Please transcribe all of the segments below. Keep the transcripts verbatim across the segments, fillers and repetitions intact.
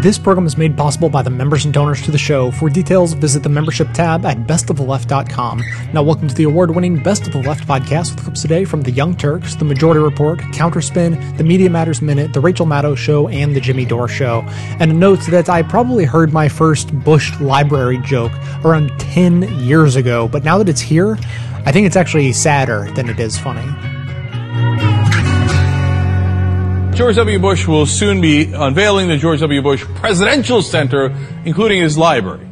This program is made possible by the members and donors to the show. For details, visit the membership tab at best of the left dot com. Now, welcome to the award-winning Best of the Left podcast with clips today from The Young Turks, The Majority Report, CounterSpin, The Media Matters Minute, The Rachel Maddow Show, and The Jimmy Dore Show. And a note that I probably heard my first Bush Library joke around ten years ago, but now that it's here, I think it's actually sadder than it is funny. George W. Bush will soon be unveiling the George W. Bush Presidential Center, including his library.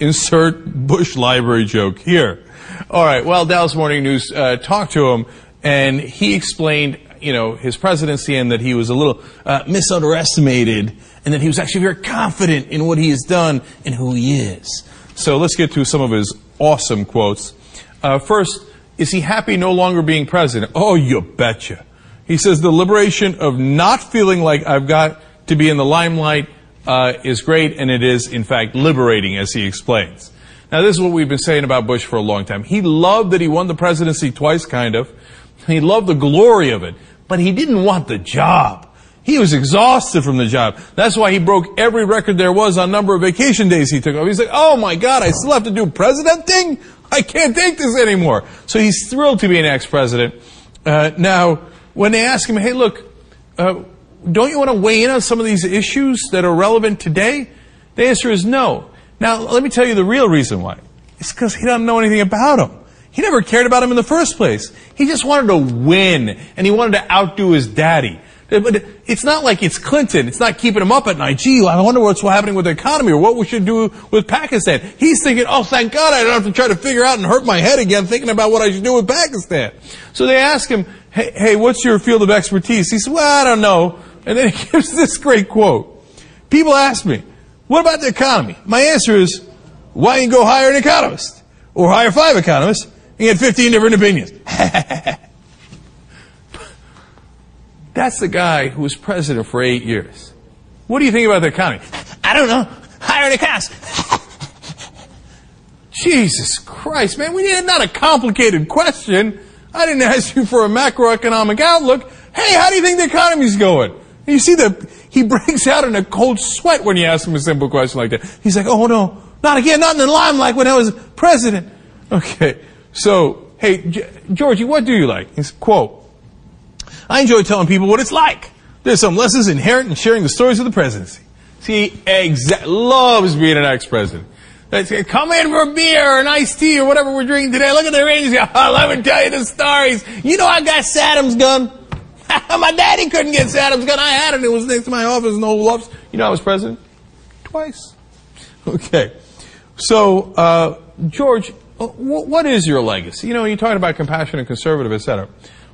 Insert Bush Library joke here. All right, well, Dallas Morning News uh, talked to him, and he explained, you know, his presidency and that he was a little uh, misunderestimated, and that he was actually very confident in what he has done and who he is. So let's get to some of his awesome quotes. Uh, first, is he happy no longer being president? Oh, you betcha. He says the liberation of not feeling like I've got to be in the limelight uh, is great, and it is, in fact, liberating, as he explains. Now, this is what we've been saying about Bush for a long time. He loved that he won the presidency twice, kind of. He loved the glory of it, but he didn't want the job. He was exhausted from the job. That's why he broke every record there was on number of vacation days he took off. He's like, oh, my God, I still have to do presidenting? I can't take this anymore. So he's thrilled to be an ex-president. Uh, now... When they ask him, hey, look, uh, don't you want to weigh in on some of these issues that are relevant today? The answer is no. Now, let me tell you the real reason why. It's because he doesn't know anything about them. He never cared about them in the first place. He just wanted to win, and he wanted to outdo his daddy. But it's not like it's Clinton. It's not keeping him up at night. Gee, I wonder what's happening with the economy or what we should do with Pakistan. He's thinking, oh, thank God I don't have to try to figure out and hurt my head again thinking about what I should do with Pakistan. So they ask him, hey, hey, what's your field of expertise? He said, well, I don't know. And then he gives this great quote. People ask me, what about the economy? My answer is, why don't you go hire an economist or hire five economists and get fifteen different opinions? That's the guy who was president for eight years. What do you think about the economy? I don't know. Hire an economist. Jesus Christ, man. We need not a complicated question. I didn't ask you for a macroeconomic outlook. Hey, how do you think the economy's going? And you see the, he breaks out in a cold sweat when you ask him a simple question like that. He's like, oh no, not again, not in the limelight when I was president. Okay, so, hey, G- Georgie, what do you like? He's, quote, I enjoy telling people what it's like. There's some lessons inherent in sharing the stories of the presidency. See, exa- loves being an ex-president. That's, come in for a beer or an iced tea or whatever we're drinking today. Look at the ratings. Oh, let me tell you the stories. You know I got Saddam's gun. My daddy couldn't get Saddam's gun. I had it. It was next to my office in Old Lofts. You know I was president? Twice. Okay. So, uh, George, w- what is your legacy? You know, you're talking about compassion and conservative, et cetera.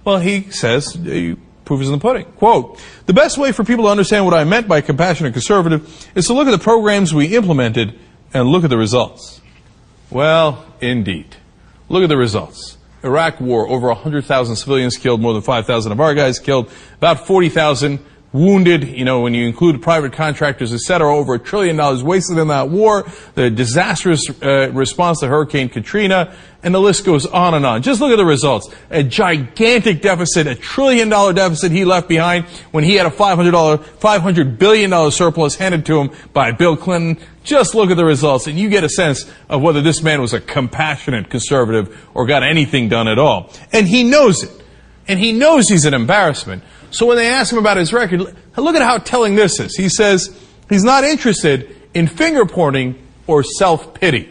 Well, he says, proof is in the pudding. Quote, the best way for people to understand what I meant by compassionate conservative is to look at the programs we implemented and look at the results. Well, indeed. Look at the results. Iraq war, over one hundred thousand civilians killed, more than five thousand of our guys killed, about forty thousand wounded, you know, when you include private contractors, et cetera, over a trillion dollars wasted in that war, the disastrous uh, response to Hurricane Katrina, and the list goes on and on. Just look at the results. A gigantic deficit, a trillion dollar deficit he left behind when he had a five hundred billion dollars surplus handed to him by Bill Clinton. Just look at the results, and you get a sense of whether this man was a compassionate conservative or got anything done at all. And he knows it. And he knows he's an embarrassment. So when they ask him about his record, look at how telling this is. He says he's not interested in finger-pointing or self-pity.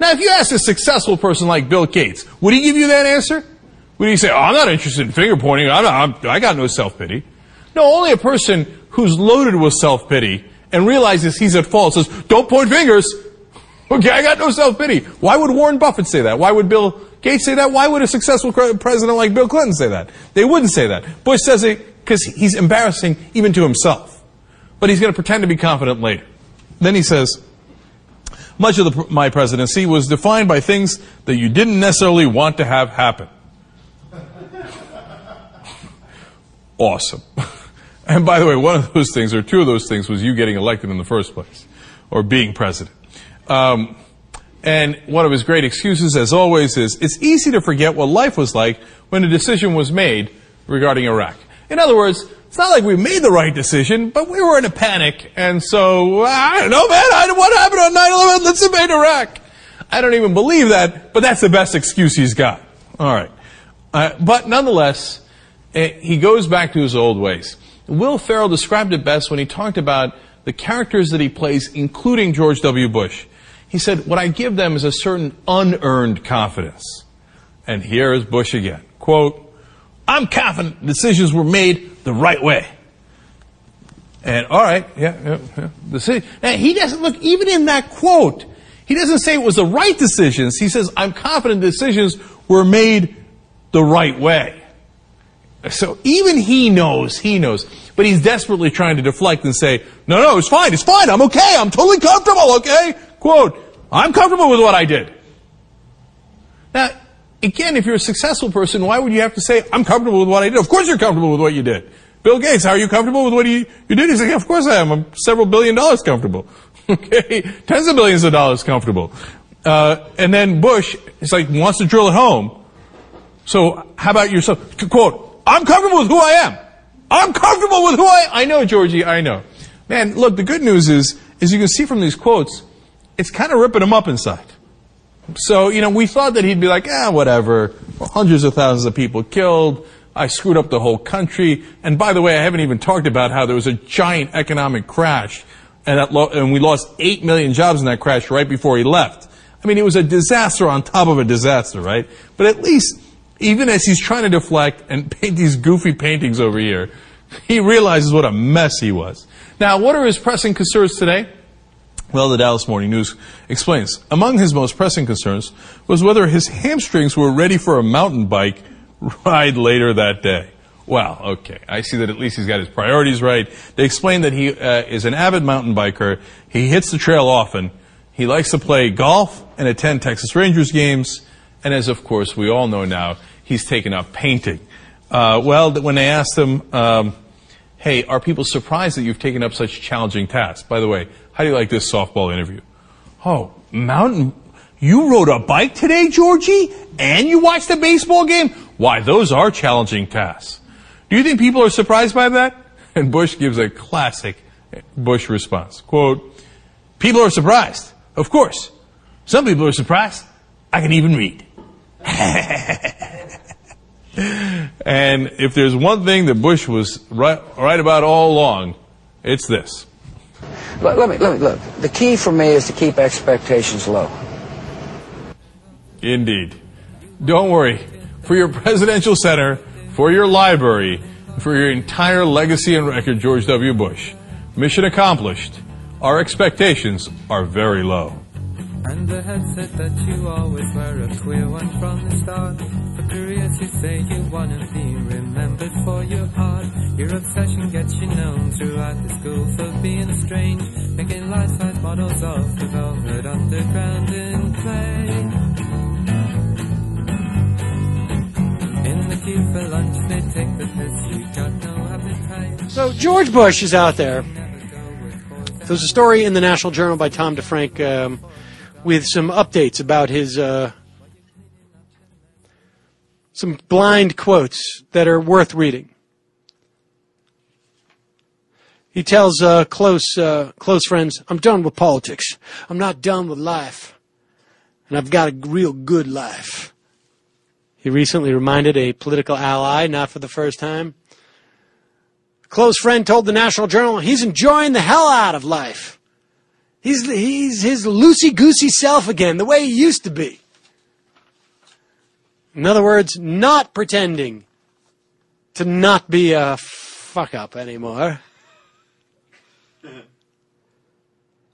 Now, if you ask a successful person like Bill Gates, would he give you that answer? Would he say, oh, I'm not interested in finger-pointing. I'm not, I'm, I got no self-pity. No, only a person who's loaded with self-pity and realizes he's at fault says, don't point fingers. Okay, I got no self-pity. Why would Warren Buffett say that? Why would Bill Gates say that? Why would a successful president like Bill Clinton say that? They wouldn't say that. Bush says it because he's embarrassing even to himself. But he's going to pretend to be confident later. Then he says, much of the, my presidency was defined by things that you didn't necessarily want to have happen. Awesome. And by the way, one of those things, or two of those things, was you getting elected in the first place, or being president. Um, and one of his great excuses, as always, is it's easy to forget what life was like when a decision was made regarding Iraq. In other words, It's not like we made the right decision, but we were in a panic. And so, I don't know, man, I, what happened on nine eleven? Let's invade Iraq. I don't even believe that, but that's the best excuse he's got. All right. Uh, but nonetheless, it, he goes back to his old ways. Will Ferrell described it best when he talked about the characters that he plays, including George W. Bush. He said, what I give them is a certain unearned confidence. And here is Bush again. Quote, I'm confident decisions were made the right way. And all right, yeah, yeah, yeah. The city. And he doesn't look, even in that quote, he doesn't say it was the right decisions. He says, I'm confident decisions were made the right way. So even he knows, he knows. But he's desperately trying to deflect and say, no, no, it's fine, it's fine, I'm okay, I'm totally comfortable, okay? Quote, I'm comfortable with what I did. Now, again, if you're a successful person, why would you have to say, I'm comfortable with what I did? Of course you're comfortable with what you did. Bill Gates, how are you comfortable with what you, you did? He's like, yeah, of course I am, I'm several billion dollars comfortable. Okay, tens of billions of dollars comfortable. Uh, and then Bush, it's like, wants to drill it home. So, how about yourself? Quote, I'm comfortable with who I am. I'm comfortable with who I am. I know, Georgie, I know. Man, look, the good news is, as you can see from these quotes, it's kind of ripping him up inside. So, you know, we thought that he'd be like, ah, whatever. Well, hundreds of thousands of people killed. I screwed up the whole country. And by the way, I haven't even talked about how there was a giant economic crash. And, that lo- and we lost eight million jobs in that crash right before he left. I mean, it was a disaster on top of a disaster, right? But at least, even as he's trying to deflect and paint these goofy paintings over here, he realizes what a mess he was. Now, what are his pressing concerns today? Well, the Dallas Morning News explains. Among his most pressing concerns was whether his hamstrings were ready for a mountain bike ride later that day. Wow, okay. I see that at least he's got his priorities right. They explain that he uh, is an avid mountain biker. He hits the trail often. He likes to play golf and attend Texas Rangers games. And as, of course, we all know now, he's taken up painting. Uh, well, when they asked him, um, hey, are people surprised that you've taken up such challenging tasks? By the way, how do you like this softball interview? Oh, mountain... You rode a bike today, Georgie? And you watched a baseball game? Why, those are challenging tasks. Do you think people are surprised by that? And Bush gives a classic Bush response. Quote, people are surprised. Of course. Some people are surprised. I can even read. And if there's one thing that Bush was right, right about all along, it's this. Let, let me, let me, look. The key for me is to keep expectations low. Indeed. Don't worry. For your presidential center, for your library, for your entire legacy and record, George W. Bush. Mission accomplished. Our expectations are very low. And the headset that you always wear, a queer one from the start. For curious you say you want to be remembered for your art. Your obsession gets you known throughout the school for being strange, making life-size models of the velvet underground in play. In the queue for lunch they take the piss, you got no appetite. So George Bush is out there. There's a story in the National Journal by Tom DeFrank um, with some updates about his, uh, some blind quotes that are worth reading. He tells uh, close uh, close friends, I'm done with politics. I'm not done with life. And I've got a real good life. He recently reminded a political ally, not for the first time. A close friend told the National Journal he's enjoying the hell out of life. He's he's his loosey-goosey self again, the way he used to be. In other words, not pretending to not be a fuck-up anymore.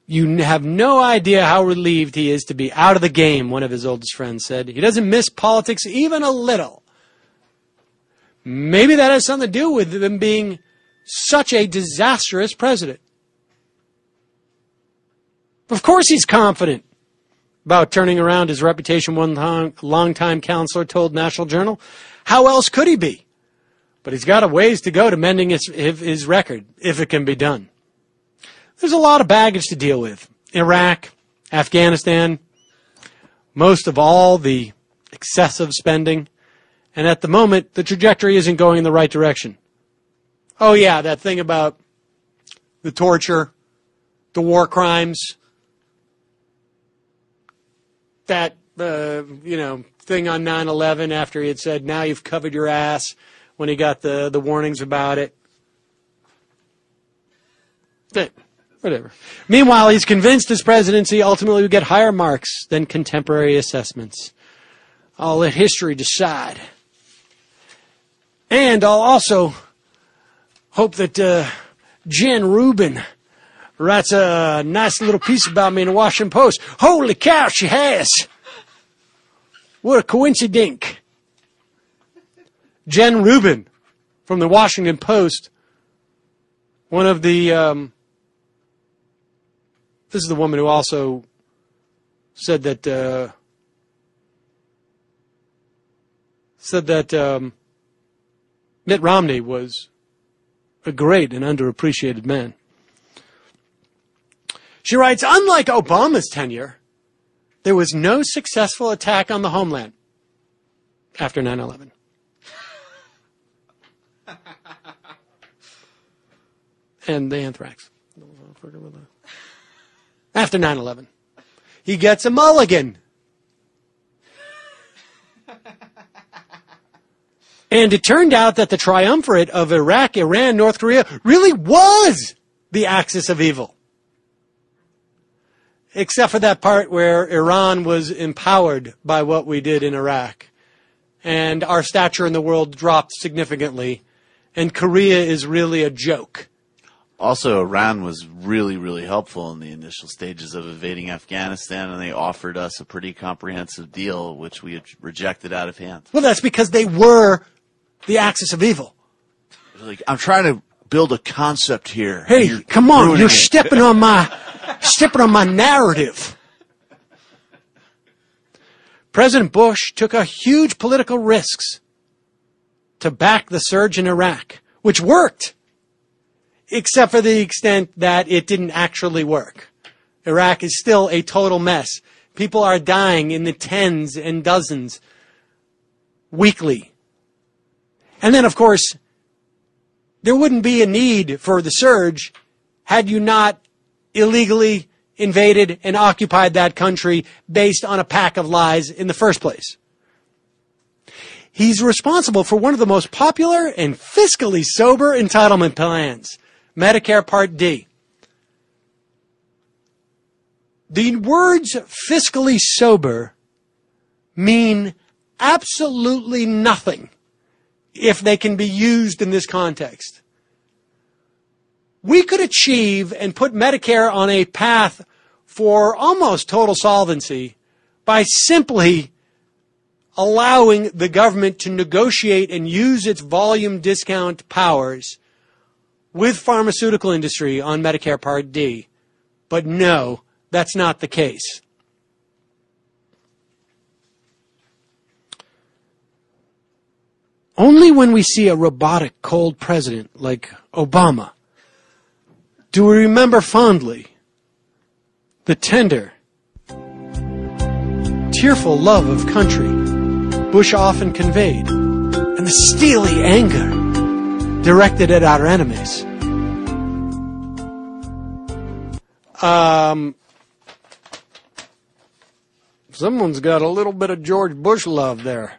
You have no idea how relieved he is to be out of the game, one of his oldest friends said. He doesn't miss politics even a little. Maybe that has something to do with him being such a disastrous president. Of course he's confident about turning around his reputation, one long, longtime counselor told National Journal. How else could he be? But he's got a ways to go to mending his, his record, if it can be done. There's a lot of baggage to deal with. Iraq, Afghanistan, most of all the excessive spending. And at the moment, the trajectory isn't going in the right direction. Oh, yeah, that thing about the torture, the war crimes, that, uh, you know, thing on nine eleven after he had said, now you've covered your ass, when he got the, the warnings about it. That, whatever. Meanwhile, he's convinced his presidency ultimately would get higher marks than contemporary assessments. I'll let history decide. And I'll also hope that uh, Jen Rubin writes a nice little piece about me in the Washington Post. Holy cow, she has! What a coincidence. Jen Rubin from the Washington Post, one of the, um, this is the woman who also said that, uh, said that um, Mitt Romney was a great and underappreciated man. She writes, unlike Obama's tenure, there was no successful attack on the homeland after nine eleven. And the anthrax. After nine eleven. He gets a mulligan. And it turned out that the triumvirate of Iraq, Iran, North Korea really was the axis of evil. Except for that part where Iran was empowered by what we did in Iraq. And our stature in the world dropped significantly. And Korea is really a joke. Also, Iran was really, really helpful in the initial stages of invading Afghanistan, and they offered us a pretty comprehensive deal, which we had rejected out of hand. Well, that's because they were the axis of evil. Like, I'm trying to build a concept here. Hey, come on, you're it. stepping on my, stepping on my narrative. President Bush took a huge political risks to back the surge in Iraq, which worked. Except for the extent that it didn't actually work. Iraq is still a total mess. People are dying in the tens and dozens weekly. And then, of course, there wouldn't be a need for the surge had you not illegally invaded and occupied that country based on a pack of lies in the first place. He's responsible for one of the most popular and fiscally sober entitlement plans. Medicare Part D. The words fiscally sober mean absolutely nothing if they can be used in this context. We could achieve and put Medicare on a path for almost total solvency by simply allowing the government to negotiate and use its volume discount powers with pharmaceutical industry on Medicare Part D. But no, that's not the case. Only when we see a robotic, cold president like Obama do we remember fondly the tender, tearful love of country Bush often conveyed and the steely anger directed at our enemies. Um, someone's got a little bit of George Bush love there.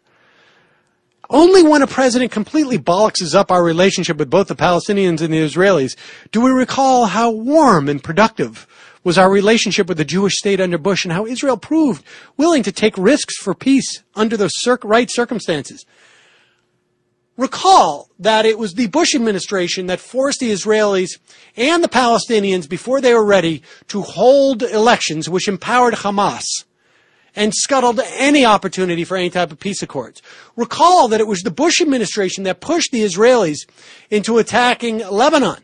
Only when a president completely bollocks up our relationship with both the Palestinians and the Israelis do we recall how warm and productive was our relationship with the Jewish state under Bush and how Israel proved willing to take risks for peace under the circ- right circumstances. Recall that it was the Bush administration that forced the Israelis and the Palestinians, before they were ready, to hold elections, which empowered Hamas and scuttled any opportunity for any type of peace accords. Recall that it was the Bush administration that pushed the Israelis into attacking Lebanon,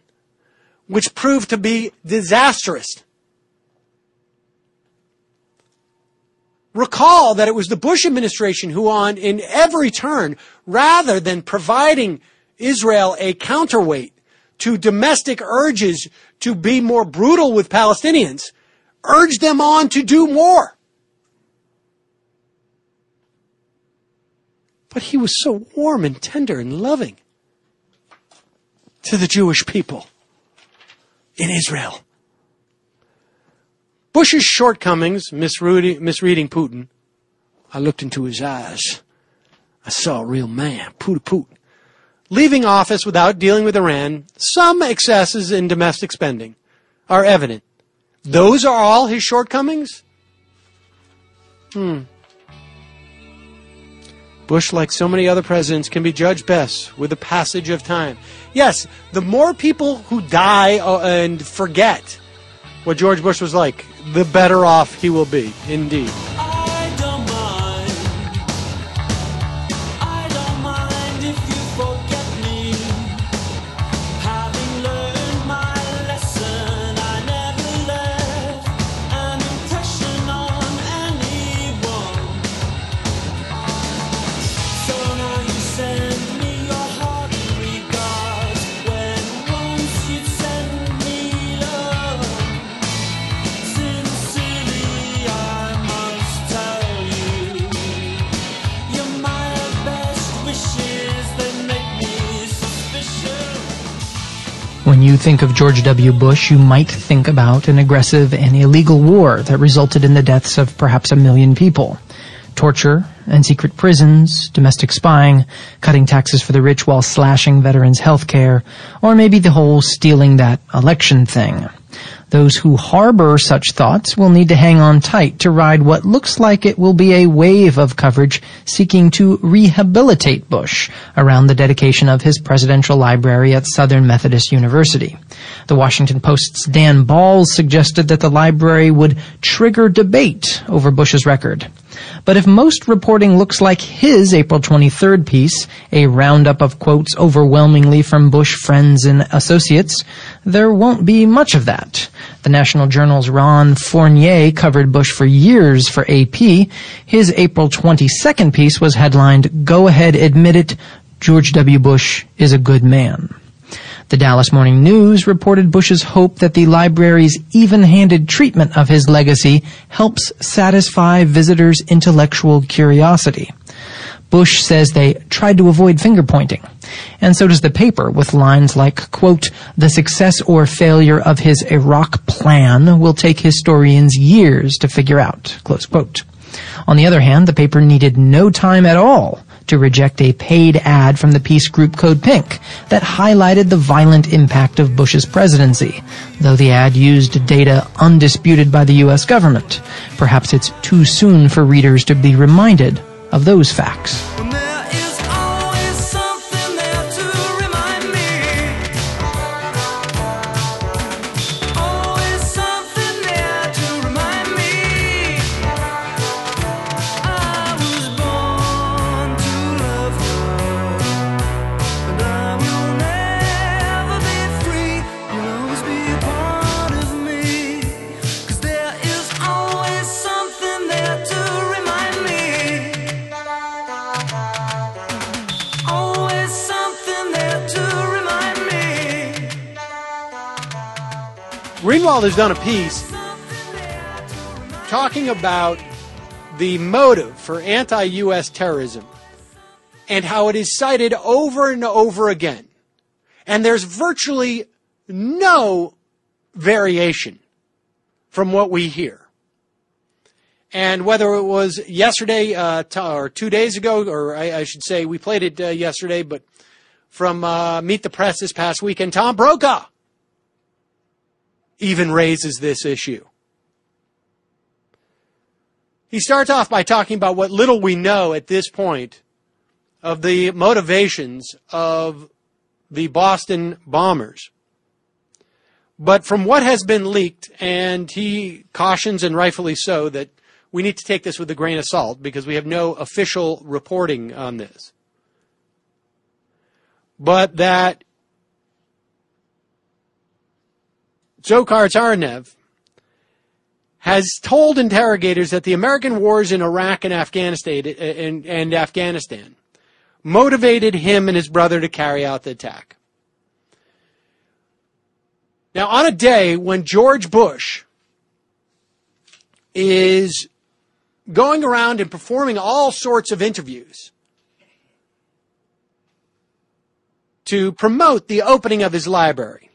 which proved to be disastrous. Recall that it was the Bush administration who, on in every turn, rather than providing Israel a counterweight to domestic urges to be more brutal with Palestinians, urged them on to do more. But he was so warm and tender and loving to the Jewish people in Israel. Bush's shortcomings, misreading, misreading Putin. I looked into his eyes. I saw a real man, Putin Putin. Leaving office without dealing with Iran, some excesses in domestic spending are evident. Those are all his shortcomings? Hmm. Bush, like so many other presidents, can be judged best with the passage of time. Yes, the more people who die and forget what George Bush was like, the better off he will be, indeed. I don't mind. I don't mind if you forget me. Having learned my lesson, I never left an impression on anyone. So now you send me your hearty regards when once you send me love. Sincerely, I must tell you, you're my best wishes that make me suspicious. When you think of George W. Bush, you might think about an aggressive and illegal war that resulted in the deaths of perhaps a million people. Torture and secret prisons, domestic spying, cutting taxes for the rich while slashing veterans' health care, or maybe the whole stealing that election thing. Those who harbor such thoughts will need to hang on tight to ride what looks like it will be a wave of coverage seeking to rehabilitate Bush around the dedication of his presidential library at Southern Methodist University. The Washington Post's Dan Balz suggested that the library would trigger debate over Bush's record. But if most reporting looks like his April twenty-third piece, a roundup of quotes overwhelmingly from Bush friends and associates, there won't be much of that. The National Journal's Ron Fournier covered Bush for years for A P. His April twenty-second piece was headlined, "Go Ahead, Admit It, George W. Bush is a Good Man." The Dallas Morning News reported Bush's hope that the library's even-handed treatment of his legacy helps satisfy visitors' intellectual curiosity. Bush says they tried to avoid finger-pointing. And so does the paper, with lines like, quote, "The success or failure of his Iraq plan will take historians years to figure out," close quote. On the other hand, the paper needed no time at all to reject a paid ad from the peace group Code Pink that highlighted the violent impact of Bush's presidency, though the ad used data undisputed by the U S government. Perhaps it's too soon for readers to be reminded of those facts. Greenwald has done a piece talking about the motive for anti-U S terrorism and how it is cited over and over again. And there's virtually no variation from what we hear. And whether it was yesterday uh, t- or two days ago, or I, I should say we played it uh, yesterday, but from uh, Meet the Press this past weekend, Tom Brokaw even raises this issue. He starts off by talking about what little we know at this point of the motivations of the Boston bombers. But from what has been leaked, and he cautions, and rightfully so, that we need to take this with a grain of salt because we have no official reporting on this. But that Zohar Tsarnaev has told interrogators that the American wars in Iraq and Afghanistan, and, and Afghanistan motivated him and his brother to carry out the attack. Now, on a day when George Bush is going around and performing all sorts of interviews, to promote the opening of his library.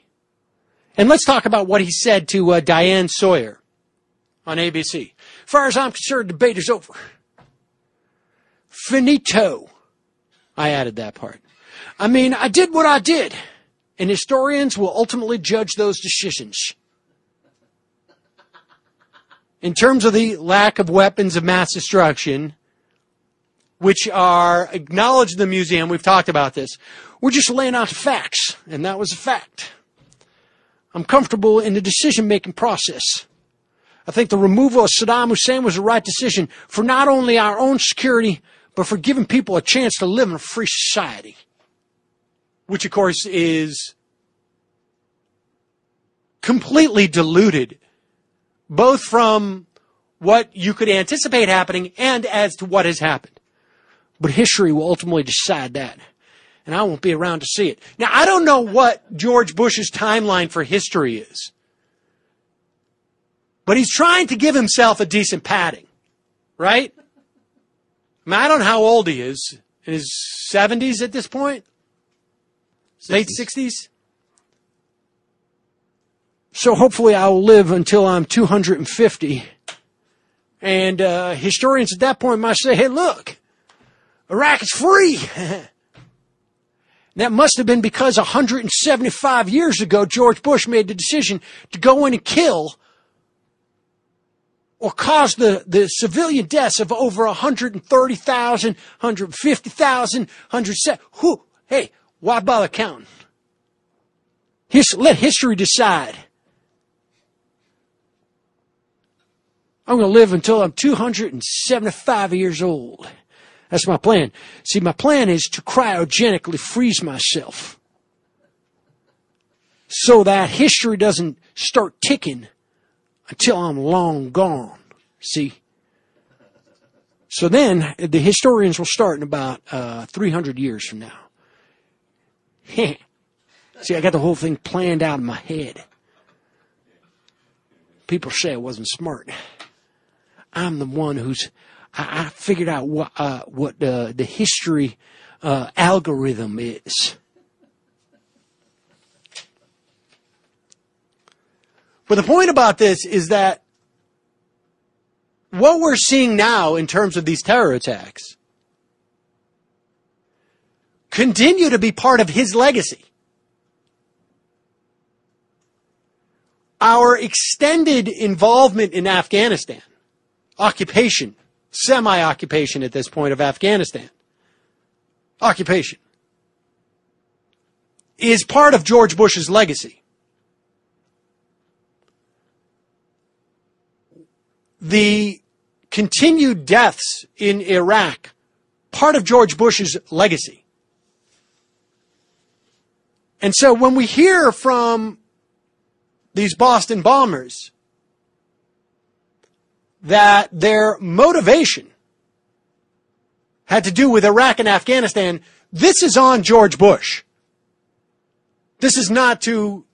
And let's talk about what he said to uh, Diane Sawyer on A B C. Far as I'm concerned, debate is over. Finito. I added that part. I mean, I did what I did, and historians will ultimately judge those decisions. In terms of the lack of weapons of mass destruction, which are acknowledged in the museum, we've talked about this, we're just laying out the facts, and that was a fact. I'm comfortable in the decision-making process. I think the removal of Saddam Hussein was the right decision for not only our own security, but for giving people a chance to live in a free society. Which, of course, is completely diluted, both from what you could anticipate happening and as to what has happened. But history will ultimately decide that, and I won't be around to see it. Now, I don't know what George Bush's timeline for history is, but he's trying to give himself a decent padding, right? I mean, I don't know how old he is, in his seventies at this point, late sixties. So hopefully I will live until I'm two hundred fifty, and uh, historians at that point might say, hey, look, Iraq is free. That must have been because one hundred seventy-five years ago, George Bush made the decision to go in and kill or cause the, the civilian deaths of over one hundred thirty thousand, one hundred fifty thousand, one hundred seventy. Who? Hey, why bother counting? His, let history decide. I'm going to live until I'm two hundred seventy-five years old. That's my plan. See, my plan is to cryogenically freeze myself so that history doesn't start ticking until I'm long gone, see? So then the historians will start in about uh, three hundred years from now. See, I got the whole thing planned out in my head. People say I wasn't smart. I'm the one who's... I figured out what, uh, what uh, the history uh, algorithm is. But the point about this is that what we're seeing now in terms of these terror attacks continue to be part of his legacy. Our extended involvement in Afghanistan, occupation, semi-occupation at this point of Afghanistan, occupation, is part of George Bush's legacy. The continued deaths in Iraq, part of George Bush's legacy. And so when we hear from these Boston bombers that their motivation had to do with Iraq and Afghanistan, this is on George Bush. This is not to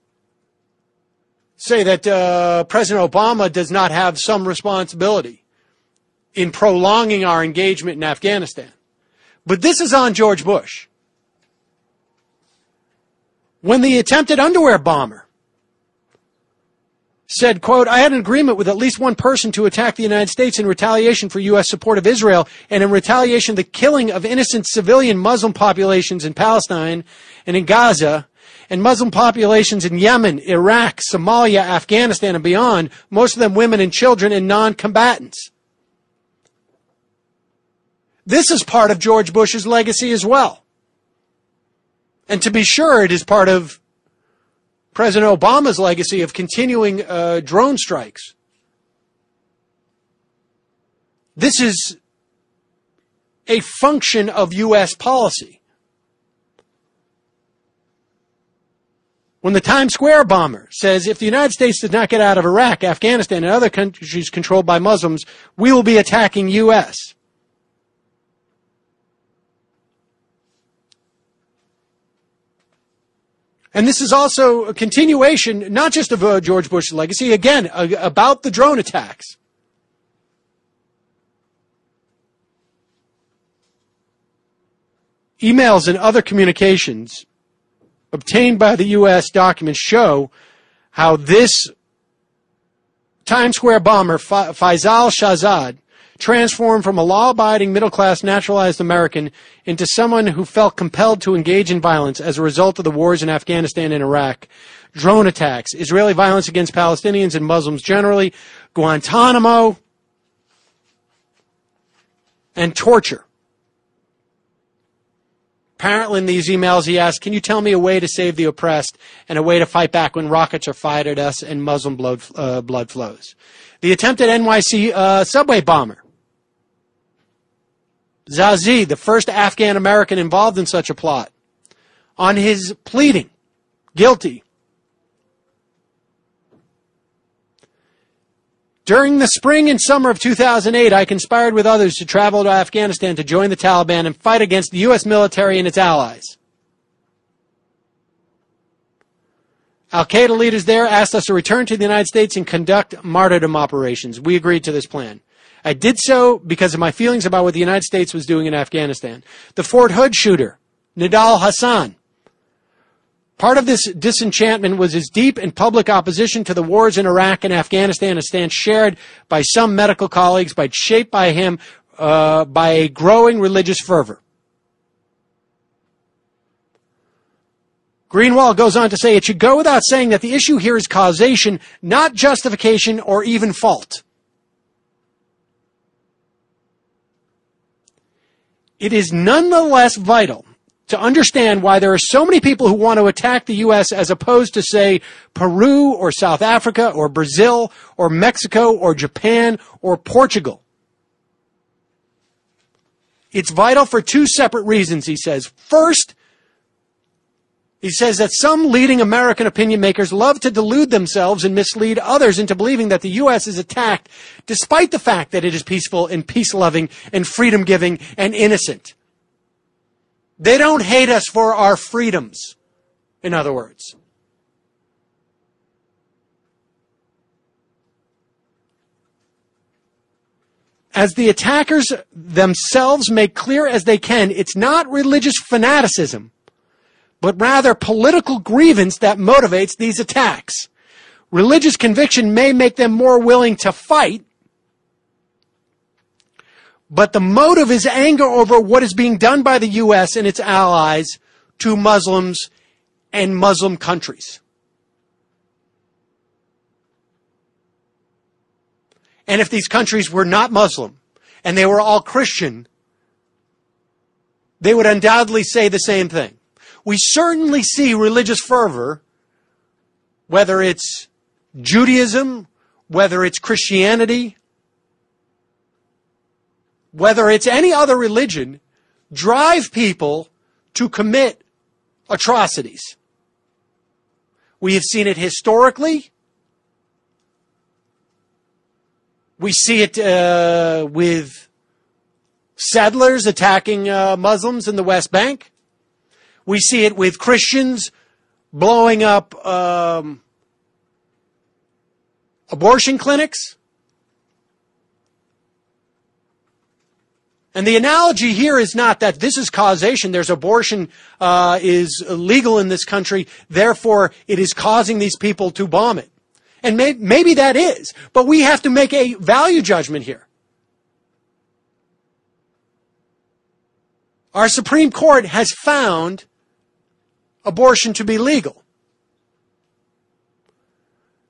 say that uh, President Obama does not have some responsibility in prolonging our engagement in Afghanistan. But this is on George Bush. When the attempted underwear bomber said, quote, I had an agreement with at least one person to attack the United States in retaliation for U S support of Israel and in retaliation the killing of innocent civilian Muslim populations in Palestine and in Gaza and Muslim populations in Yemen, Iraq, Somalia, Afghanistan, and beyond, most of them women and children and non-combatants. This is part of George Bush's legacy as well. And to be sure, it is part of President Obama's legacy of continuing uh, drone strikes. This is a function of U S policy. When the Times Square bomber says, if the United States does not get out of Iraq, Afghanistan, and other countries controlled by Muslims, we will be attacking U S And this is also a continuation, not just of uh, George Bush's legacy, again, uh, about the drone attacks. Emails and other communications obtained by the U S documents show how this Times Square bomber, Faisal Shahzad, transformed from a law-abiding, middle-class, naturalized American into someone who felt compelled to engage in violence as a result of the wars in Afghanistan and Iraq, drone attacks, Israeli violence against Palestinians and Muslims generally, Guantanamo, and torture. Apparently in these emails he asked, can you tell me a way to save the oppressed and a way to fight back when rockets are fired at us and Muslim blood, uh, blood flows? The attempted N Y C uh, subway bomber, Zazi, the first Afghan-American involved in such a plot, on his pleading guilty. During the spring and summer of two thousand eight, I conspired with others to travel to Afghanistan to join the Taliban and fight against the U S military and its allies. Al-Qaeda leaders there asked us to return to the United States and conduct martyrdom operations. We agreed to this plan. I did so because of my feelings about what the United States was doing in Afghanistan. The Fort Hood shooter, Nidal Hassan. Part of this disenchantment was his deep and public opposition to the wars in Iraq and Afghanistan, a stance shared by some medical colleagues, but shaped by him uh, by a growing religious fervor. Greenwald goes on to say, it should go without saying that the issue here is causation, not justification or even fault. It is nonetheless vital to understand why there are so many people who want to attack the U S as opposed to, say, Peru or South Africa or Brazil or Mexico or Japan or Portugal. It's vital for two separate reasons, he says. First, he says that some leading American opinion makers love to delude themselves and mislead others into believing that the U S is attacked despite the fact that it is peaceful and peace-loving and freedom-giving and innocent. They don't hate us for our freedoms, in other words. As the attackers themselves make clear as they can, it's not religious fanaticism, but rather political grievance that motivates these attacks. Religious conviction may make them more willing to fight, but the motive is anger over what is being done by the U S and its allies to Muslims and Muslim countries. And if these countries were not Muslim and they were all Christian, they would undoubtedly say the same thing. We certainly see religious fervor, whether it's Judaism, whether it's Christianity, whether it's any other religion, drive people to commit atrocities. We have seen it historically. We see it uh, with settlers attacking uh, Muslims in the West Bank. We see it with Christians blowing up um, abortion clinics. And the analogy here is not that this is causation. There's abortion uh, is illegal in this country. Therefore, it is causing these people to bomb it. And may- maybe that is. But we have to make a value judgment here. Our Supreme Court has found abortion to be legal.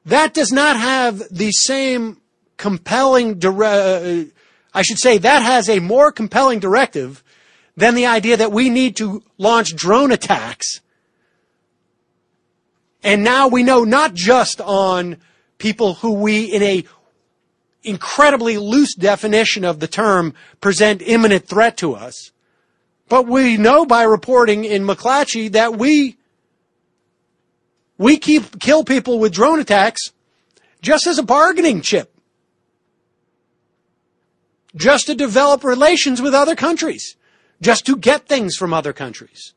That does not have the same compelling direction. I should say that has a more compelling directive than the idea that we need to launch drone attacks. And now we know not just on people who we, in a incredibly loose definition of the term, present imminent threat to us, but we know by reporting in McClatchy that we, we keep kill people with drone attacks just as a bargaining chip, just to develop relations with other countries, just to get things from other countries.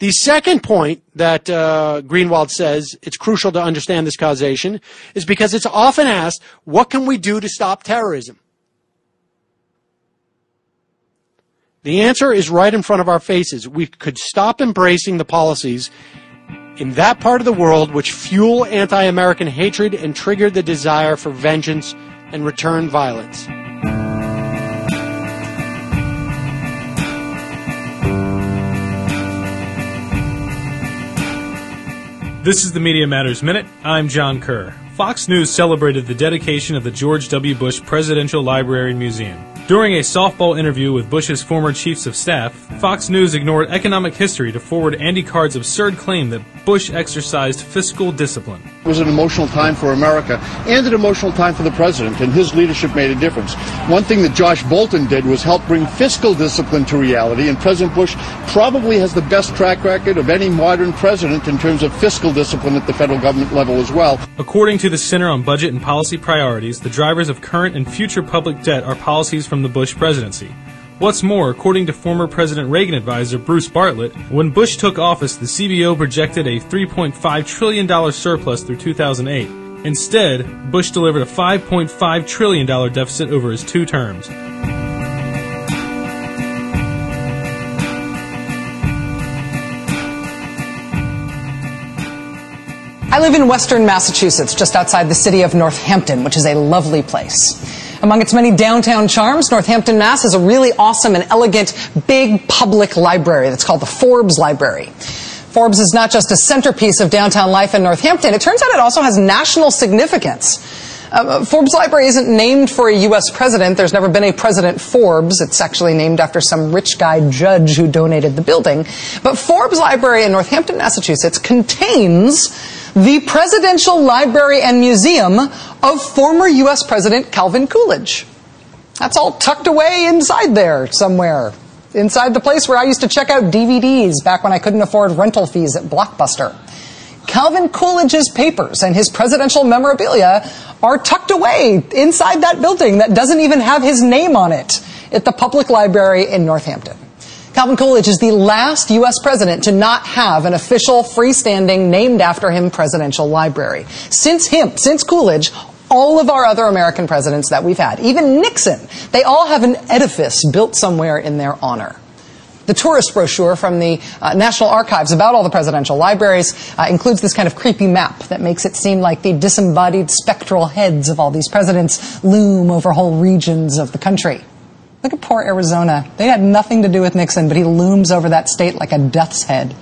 The second point that uh, Greenwald says it's crucial to understand this causation is because it's often asked, what can we do to stop terrorism? The answer is right in front of our faces. We could stop embracing the policies in that part of the world which fuel anti-American hatred and trigger the desire for vengeance and return violence. This is the Media Matters Minute. I'm John Kerr. Fox News celebrated the dedication of the George W. Bush Presidential Library and Museum. During a softball interview with Bush's former chiefs of staff, Fox News ignored economic history to forward Andy Card's absurd claim that Bush exercised fiscal discipline. It was an emotional time for America and an emotional time for the president, and his leadership made a difference. One thing that Josh Bolton did was help bring fiscal discipline to reality, and President Bush probably has the best track record of any modern president in terms of fiscal discipline at the federal government level as well. According to the Center on Budget and Policy Priorities, the drivers of current and future public debt are policies from the Bush presidency. What's more, according to former President Reagan advisor Bruce Bartlett, when Bush took office, the C B O projected a three point five trillion dollars surplus through two thousand eight. Instead, Bush delivered a five point five trillion dollars deficit over his two terms. I live in western Massachusetts, just outside the city of Northampton, which is a lovely place. Among its many downtown charms, Northampton, Mass. Is a really awesome and elegant big public library that's called the Forbes Library. Forbes is not just a centerpiece of downtown life in Northampton. It turns out it also has national significance. Uh, Forbes Library isn't named for a U S president. There's never been a President Forbes. It's actually named after some rich guy judge who donated the building. But Forbes Library in Northampton, Massachusetts contains the Presidential Library and Museum of former U S President Calvin Coolidge. That's all tucked away inside there somewhere. Inside the place where I used to check out D V Ds back when I couldn't afford rental fees at Blockbuster. Calvin Coolidge's papers and his presidential memorabilia are tucked away inside that building that doesn't even have his name on it at the public library in Northampton. Calvin Coolidge is the last U S president to not have an official freestanding named after him presidential library. Since him, since Coolidge, all of our other American presidents that we've had, even Nixon, they all have an edifice built somewhere in their honor. The tourist brochure from the uh, National Archives about all the presidential libraries uh, includes this kind of creepy map that makes it seem like the disembodied spectral heads of all these presidents loom over whole regions of the country. Look at poor Arizona. They had nothing to do with Nixon, but he looms over that state like a death's head.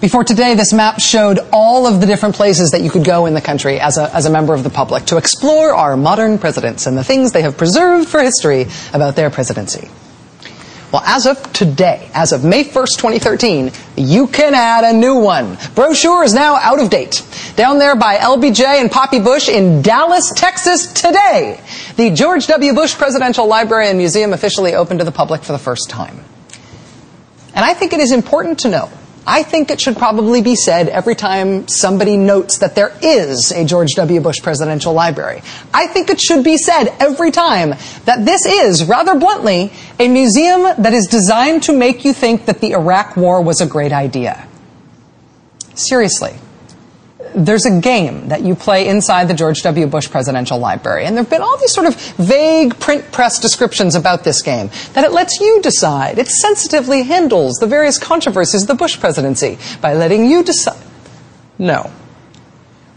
Before today, this map showed all of the different places that you could go in the country as a, as a member of the public to explore our modern presidents and the things they have preserved for history about their presidency. Well, as of today, as of May first, twenty thirteen, you can add a new one. Brochure is now out of date. Down there by L B J and Poppy Bush in Dallas, Texas today, the George W. Bush Presidential Library and Museum officially opened to the public for the first time. And I think it is important to know, I think it should probably be said every time somebody notes that there is a George W. Bush Presidential Library. I think it should be said every time that this is, rather bluntly, a museum that is designed to make you think that the Iraq War was a great idea. Seriously. There's a game that you play inside the George W. Bush Presidential Library, and there have been all these sort of vague print press descriptions about this game, that it lets you decide. It sensitively handles the various controversies of the Bush presidency by letting you decide. No.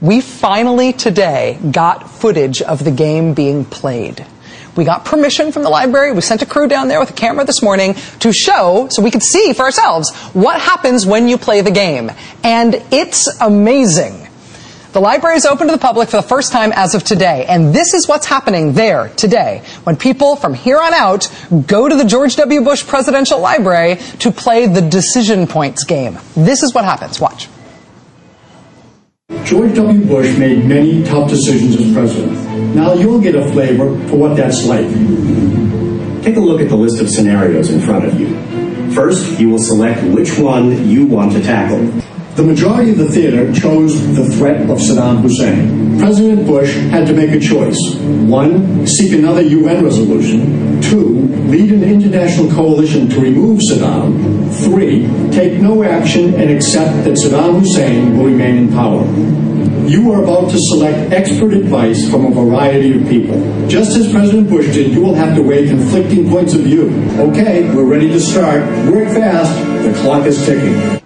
We finally today got footage of the game being played. We got permission from the library. We sent a crew down there with a camera this morning to show, so we could see for ourselves, what happens when you play the game. And it's amazing. The library is open to the public for the first time as of today. And this is what's happening there today when people from here on out go to the George W. Bush Presidential Library to play the decision points game. This is what happens. Watch. George W. Bush made many tough decisions as president. Now you'll get a flavor for what that's like. Take a look at the list of scenarios in front of you. First, you will select which one you want to tackle. The majority of the theater chose the threat of Saddam Hussein. President Bush had to make a choice. One, seek another U N resolution. Two, lead an international coalition to remove Saddam. Three, take no action and accept that Saddam Hussein will remain in power. you are about to select expert advice from a variety of people. Just as President Bush did, you will have to weigh conflicting points of view. Okay, we're ready to start. Work fast. The clock is ticking.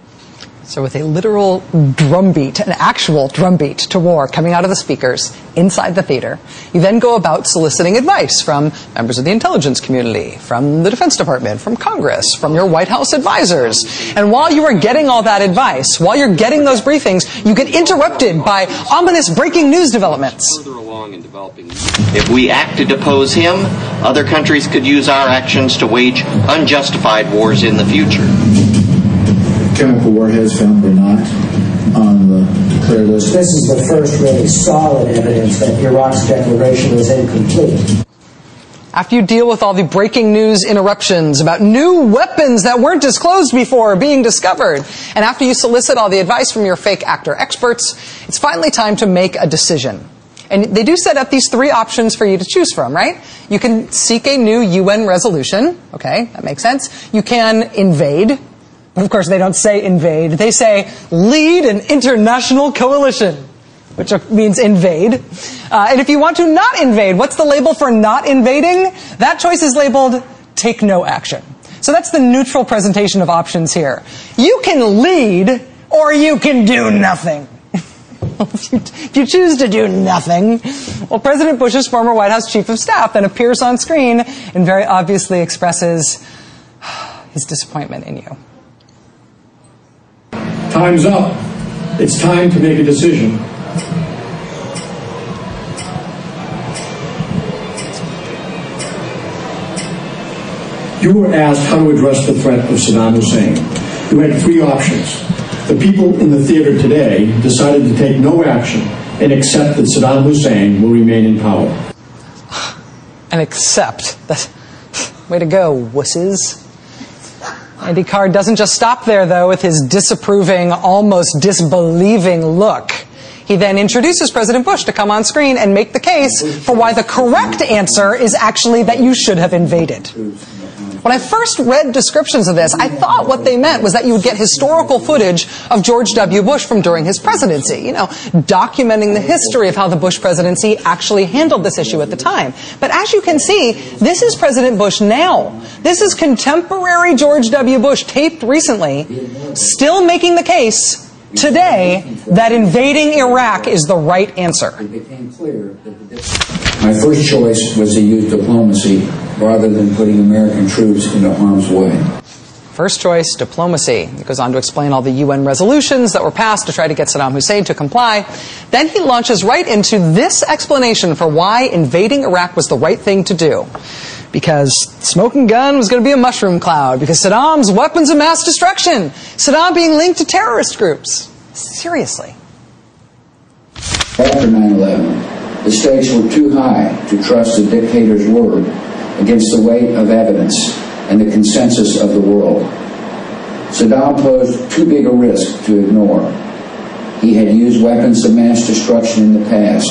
So with a literal drumbeat, an actual drumbeat to war coming out of the speakers inside the theater, you then go about soliciting advice from members of the intelligence community, from the Defense Department, from Congress, from your White House advisors. And while you are getting all that advice, while you're getting those briefings, you get interrupted by ominous breaking news developments. If we act to depose him, other countries could use our actions to wage unjustified wars in the future. Chemical warheads found were not on the clear list. This is the first really solid evidence that Iraq's declaration was incomplete. After you deal with all the breaking news interruptions about new weapons that weren't disclosed before being discovered, and after you solicit all the advice from your fake actor experts, it's finally time to make a decision. And they do set up these three options for you to choose from, right? You can seek a new U N resolution. Okay, that makes sense. You can invade. But of course, they don't say invade. They say lead an international coalition, which means invade. Uh, and if you want to not invade, what's the label for not invading? That choice is labeled take no action. So that's the neutral presentation of options here. You can lead or you can do nothing. If you, if you choose to do nothing, well, President Bush's former White House chief of staff then appears on screen and very obviously expresses his disappointment in you. Time's up. It's time to make a decision. You were asked how to address the threat of Saddam Hussein. You had three options. The people in the theater today decided to take no action and accept that Saddam Hussein will remain in power. And accept. That's, way to go, wusses. Andy Card doesn't just stop there, though, with his disapproving, almost disbelieving look. He then introduces President Bush to come on screen and make the case for why the correct answer is actually that you should have invaded. When I first read descriptions of this, I thought what they meant was that you would get historical footage of George W. Bush from during his presidency, you know, documenting the history of how the Bush presidency actually handled this issue at the time. But as you can see, this is President Bush now. This is contemporary George W. Bush taped recently, still making the case today that invading Iraq is the right answer. My first choice was to use diplomacy rather than putting American troops into harm's way. First choice, diplomacy. He goes on to explain all the U N resolutions that were passed to try to get Saddam Hussein to comply. Then he launches right into this explanation for why invading Iraq was the right thing to do. Because smoking gun was going to be a mushroom cloud. Because Saddam's weapons of mass destruction. Saddam being linked to terrorist groups. Seriously. After nine eleven, the stakes were too high to trust the dictator's word against the weight of evidence and the consensus of the world. Saddam posed too big a risk to ignore. He had used weapons of mass destruction in the past,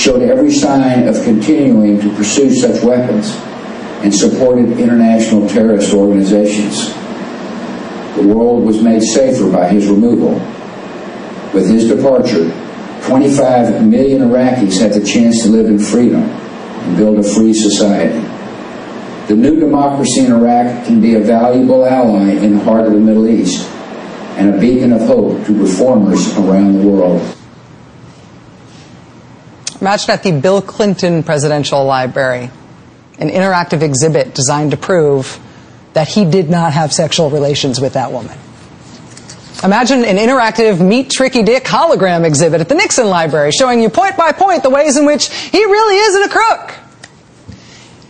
showed every sign of continuing to pursue such weapons, and supported international terrorist organizations. The world was made safer by his removal. With his departure, twenty-five million Iraqis had the chance to live in freedom and build a free society. The new democracy in Iraq can be a valuable ally in the heart of the Middle East and a beacon of hope to reformers around the world. Imagine at the Bill Clinton Presidential Library, an interactive exhibit designed to prove that he did not have sexual relations with that woman. Imagine an interactive Meet Tricky Dick hologram exhibit at the Nixon Library showing you point by point the ways in which he really isn't a crook.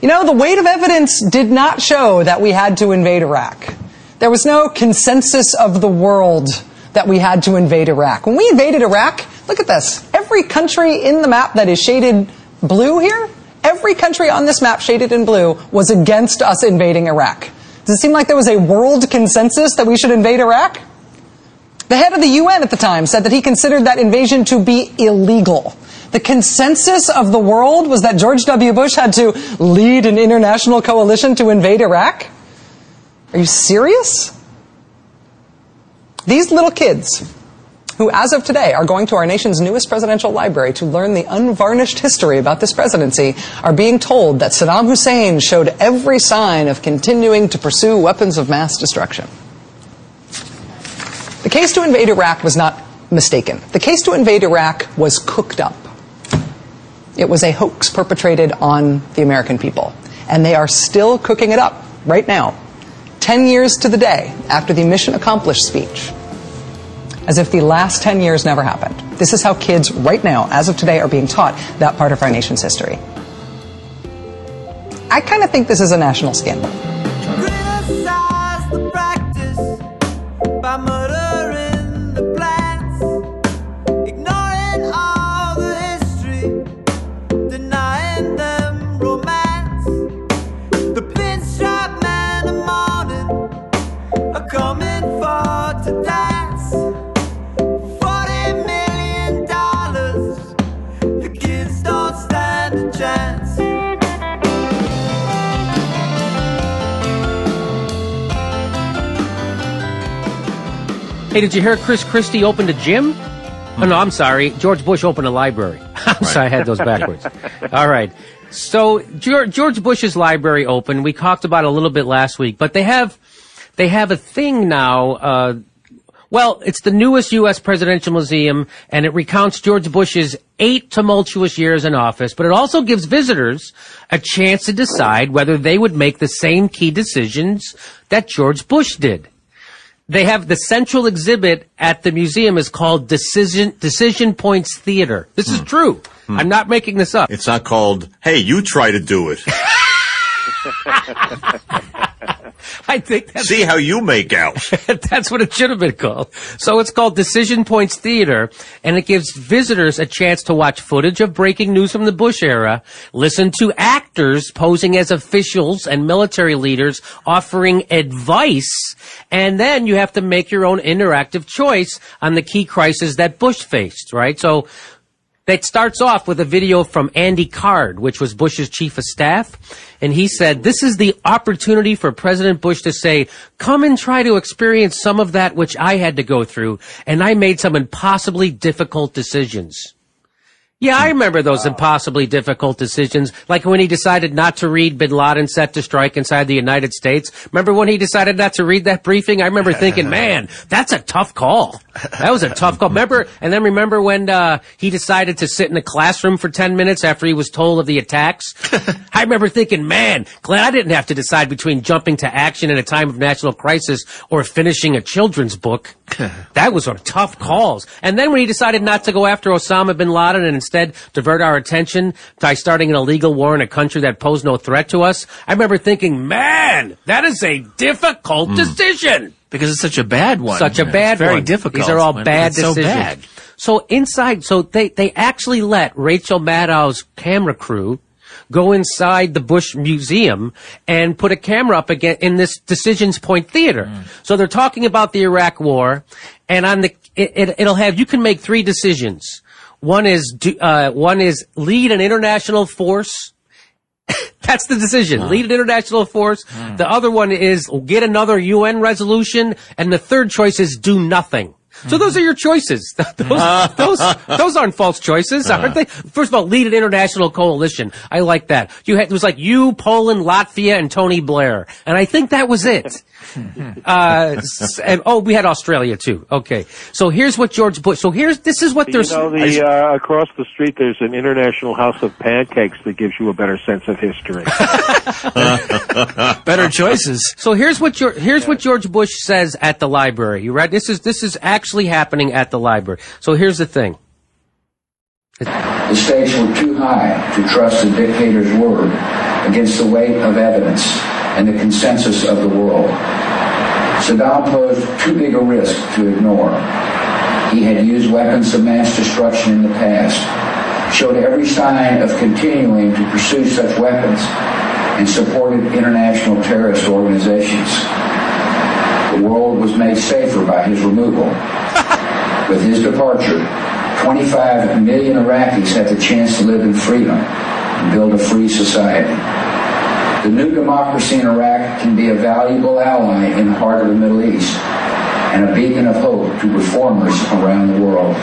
You know, the weight of evidence did not show that we had to invade Iraq. There was no consensus of the world that we had to invade Iraq. When we invaded Iraq, look at this. Every country in the map that is shaded blue here, every country on this map shaded in blue was against us invading Iraq. Does it seem like there was a world consensus that we should invade Iraq? The head of the U N at the time said that he considered that invasion to be illegal. The consensus of the world was that George W. Bush had to lead an international coalition to invade Iraq? Are you serious? These little kids, who as of today are going to our nation's newest presidential library to learn the unvarnished history about this presidency, are being told that Saddam Hussein showed every sign of continuing to pursue weapons of mass destruction. The case to invade Iraq was not mistaken. The case to invade Iraq was cooked up. It was a hoax perpetrated on the American people. And they are still cooking it up right now, ten years to the day after the mission accomplished speech, as if the last ten years never happened. This is how kids right now, as of today, are being taught that part of our nation's history. I kind of think this is a national scandal. Criticize the practice by murdering the plants, ignoring all the history, denying them romance. The pinstripe man of morning are coming for to dance. forty million dollars, the kids don't stand a chance. Hey, did you hear Chris Christie opened a gym? Oh, no, I'm sorry. George Bush opened a library. I'm right. sorry, I had those backwards. All right. So George Bush's library opened. We talked about it a little bit last week, but they have they have a thing now. Uh, well, it's the newest U S presidential museum, and it recounts George Bush's eight tumultuous years in office, but it also gives visitors a chance to decide whether they would make the same key decisions that George Bush did. They have the central exhibit at the museum is called Decision Decision Points Theater. This is mm. true. Mm. I'm not making this up. It's not called, hey, you try to do it. I think that's, see how you make out. That's what it should have been called. So it's called Decision Points Theater, and it gives visitors a chance to watch footage of breaking news from the Bush era, listen to actors posing as officials and military leaders offering advice, and then you have to make your own interactive choice on the key crisis that Bush faced, right? So that starts off with a video from Andy Card, which was Bush's chief of staff. And he said, this is the opportunity for President Bush to say, come and try to experience some of that which I had to go through. And I made some impossibly difficult decisions. Yeah, I remember those impossibly difficult decisions, like when he decided not to read Bin Laden set to strike inside the United States. Remember when he decided not to read that briefing? I remember thinking, man, that's a tough call. That was a tough call. Remember, and then remember when uh, he decided to sit in a classroom for ten minutes after he was told of the attacks? I remember thinking, man, glad I didn't have to decide between jumping to action in a time of national crisis or finishing a children's book. That was a tough calls. And then when he decided not to go after Osama bin Laden and instead divert our attention by starting an illegal war in a country that posed no threat to us, I remember thinking, man, that is a difficult mm. decision. Because it's such a bad one. Such a yeah, bad it's very one. Very difficult. These are all bad decisions. So bad. So inside, so they, they actually let Rachel Maddow's camera crew go inside the Bush Museum and put a camera up again in this Decisions Point Theater. Mm. So they're talking about the Iraq War, and on the it, it, it'll have, you can make three decisions. One is do, uh, one is lead an international force. That's the decision. Mm. Lead an international force. Mm. The other one is get another U N resolution, and the third choice is do nothing. So those are your choices. Those, those, those aren't false choices, aren't they? First of all, lead an international coalition. I like that. You had, it was like you, Poland, Latvia, and Tony Blair. And I think that was it. Uh, and, oh, we had Australia too. Okay. So here's what George Bush, so here's, this is what you there's. You know, the, uh, across the street there's an international house of pancakes that gives you a better sense of history. Better choices. So here's what your, here's yeah. what George Bush says at the library. You read, this is, this is actually Actually happening at the library. So here's the thing. The stakes were too high to trust the dictator's word against the weight of evidence and the consensus of the world. Saddam posed too big a risk to ignore. He had used weapons of mass destruction in the past, showed every sign of continuing to pursue such weapons, and supported international terrorist organizations. The world was made safer by his removal. With his departure, twenty-five million Iraqis had the chance to live in freedom and build a free society. The new democracy in Iraq can be a valuable ally in the heart of the Middle East, and a beacon of hope to reformers around the world.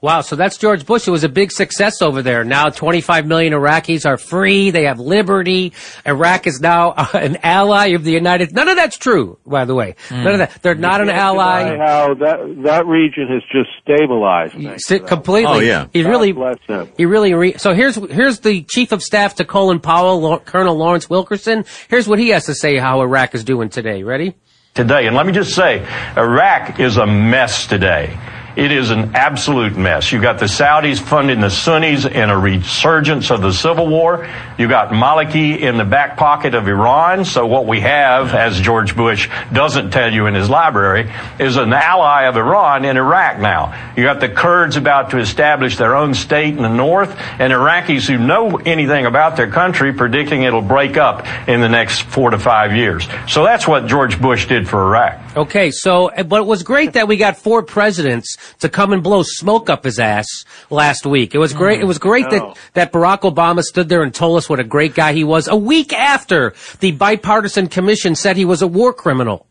Wow, so that's George Bush. It was a big success over there. Now twenty-five million Iraqis are free. They have liberty. Iraq is now an ally of the United States. None of that's true, by the way. Mm. None of that. They're not an ally. How that that region has just stabilized. Sit, completely. Oh, yeah. He really, God bless him. He really re- so here's here's the chief of staff to Colin Powell, Colonel Lawrence Wilkerson. Here's what he has to say how Iraq is doing today. Ready? Today. And let me just say, Iraq is a mess today. It is an absolute mess. You've got the Saudis funding the Sunnis and a resurgence of the civil war. You've got Maliki in the back pocket of Iran. So what we have, as George Bush doesn't tell you in his library, is an ally of Iran in Iraq now. You've got the Kurds about to establish their own state in the north, and Iraqis who know anything about their country predicting it'll break up in the next four to five years. So that's what George Bush did for Iraq. Okay, so, but it was great that we got four presidents to come and blow smoke up his ass last week. It was great. It was great that, that Barack Obama stood there and told us what a great guy he was a week after the bipartisan commission said he was a war criminal.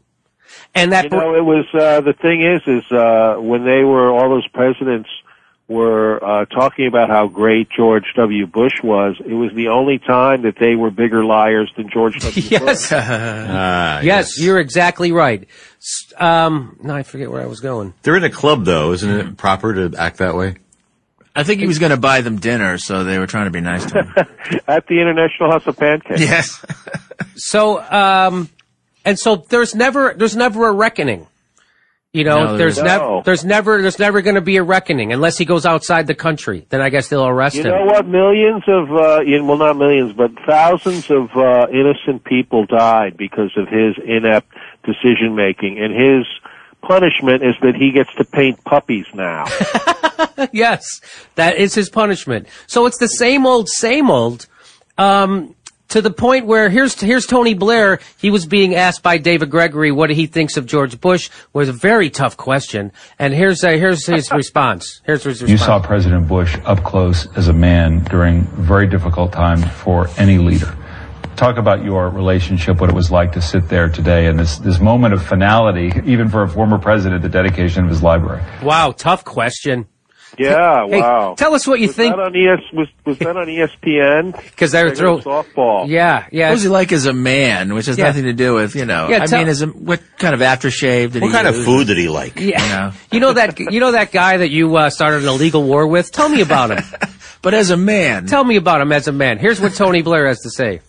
And that, you know, it was, uh, the thing is, is, uh, when they were, all those presidents were, uh, talking about how great George W. Bush was, it was the only time that they were bigger liars than George W. Yes. Bush. Uh, yes. Yes, you're exactly right. Um, no, I forget where I was going. They're in a club, though. Isn't it proper to act that way? I think he was going to buy them dinner, so they were trying to be nice to him. At the International House of Pancakes. Yes. So, um, and so there's never, there's never a reckoning. You know, no, there's, there's never, no. there's never, there's never going to be a reckoning unless he goes outside the country. Then I guess they'll arrest him. You know what? Millions of, uh, well, not millions, but thousands of uh, innocent people died because of his inept decision making, and his punishment is that he gets to paint puppies now. Yes, that is his punishment. So it's the same old, same old. Um, To the point where here's here's Tony Blair. He was being asked by David Gregory what he thinks of George Bush. Was a very tough question, and here's uh, here's his response. Here's his response. You saw President Bush up close as a man during very difficult times for any leader. Talk about your relationship, what it was like to sit there today, and this this moment of finality, even for a former president, the dedication of his library. Wow, tough question. Yeah, hey, wow. Tell us what you was think. That on E S, was, was that on E S P N? Because they were throwing softball. Yeah, yeah. What was he like as a man, which has yeah. nothing to do with, you know, yeah, I tell, mean, as a, what kind of aftershave did what he What kind use? Of food did he like? Yeah. You know, you know that you know that guy that you uh, started an illegal war with? Tell me about him. But as a man. Tell me about him as a man. Here's what Tony Blair has to say.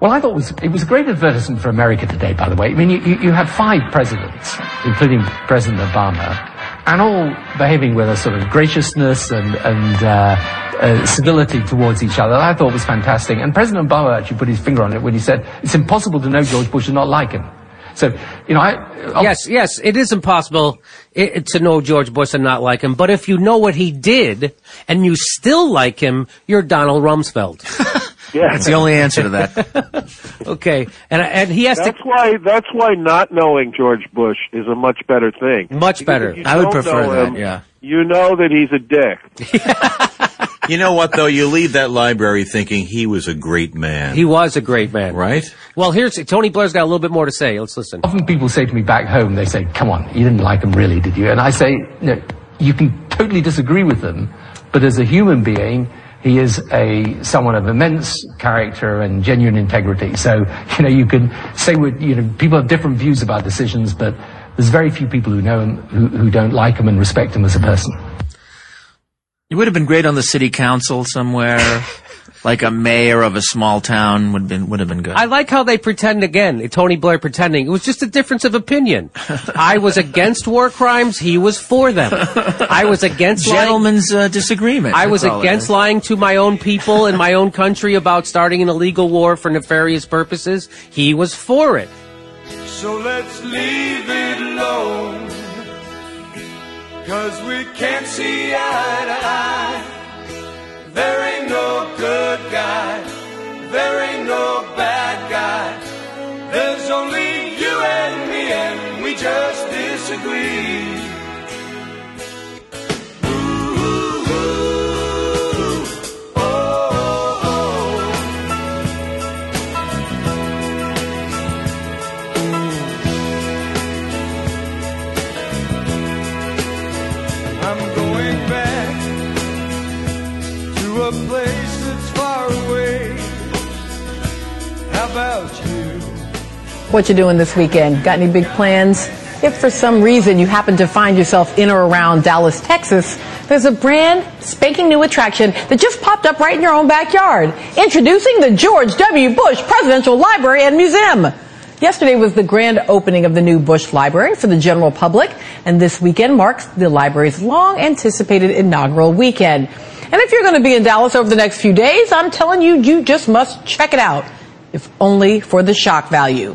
Well, I thought it was, it was a great advertisement for America today, by the way. I mean, you, you, you had five presidents, including President Obama, and all behaving with a sort of graciousness and, and uh, uh, civility towards each other. I thought was fantastic. And President Obama actually put his finger on it when he said, it's impossible to know George Bush and not like him. So, you know, I... I'll yes, yes, it is impossible it, to know George Bush and not like him. But if you know what he did and you still like him, you're Donald Rumsfeld. Yeah. That's the only answer to that. Okay, and and he has that's to. That's why. That's why not knowing George Bush is a much better thing. Much because better. I would prefer that. Him, yeah. You know that he's a dick. You know what, though? You leave that library thinking he was a great man. He was a great man. Right? Well, here's Tony Blair's got a little bit more to say. Let's listen. Often people say to me back home, they say, come on, you didn't like him really, did you? And I say, no, you can totally disagree with them, but as a human being, he is a someone of immense character and genuine integrity. So, you know, you can say, with, you know, people have different views about decisions, but there's very few people who know him, who, who don't like him and respect him as a person. You would have been great on the city council somewhere, like a mayor of a small town would have been would have been good. I like how they pretend again, Tony Blair pretending. It was just a difference of opinion. I was against war crimes, he was for them. I was against gentleman's lying, uh, disagreement. I was against lying to my own people and my own country about starting an illegal war for nefarious purposes. He was for it. So let's leave it alone. 'Cause we can't see eye to eye. There ain't no good guy. There ain't no bad guy. There's only you and me, and we just disagree. What you doing this weekend? Got any big plans? If for some reason you happen to find yourself in or around Dallas, Texas, there's a brand spanking new attraction that just popped up right in your own backyard. Introducing the George W. Bush Presidential Library and Museum. Yesterday was the grand opening of the new Bush Library for the general public, and this weekend marks the library's long-anticipated inaugural weekend. And if you're going to be in Dallas over the next few days, I'm telling you, you just must check it out, if only for the shock value.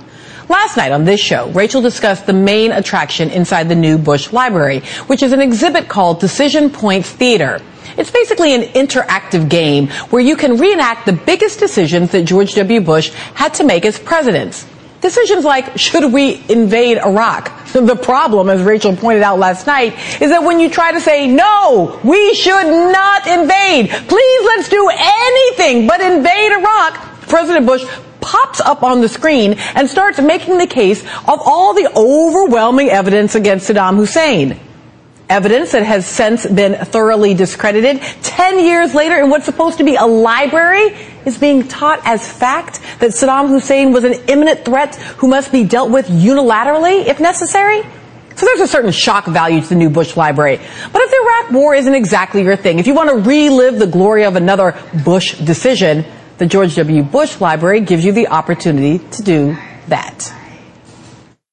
Last night on this show, Rachel discussed the main attraction inside the new Bush Library, which is an exhibit called Decision Points Theater. It's basically an interactive game where you can reenact the biggest decisions that George W. Bush had to make as president. Decisions like, should we invade Iraq? The problem, as Rachel pointed out last night, is that when you try to say, no, we should not invade, please let's do anything but invade Iraq, President Bush pops up on the screen and starts making the case of all the overwhelming evidence against Saddam Hussein. Evidence that has since been thoroughly discredited. Ten years later, in what's supposed to be a library, is being taught as fact that Saddam Hussein was an imminent threat who must be dealt with unilaterally, if necessary. So there's a certain shock value to the new Bush Library. But if the Iraq War isn't exactly your thing, if you want to relive the glory of another Bush decision, the George W. Bush Library gives you the opportunity to do that.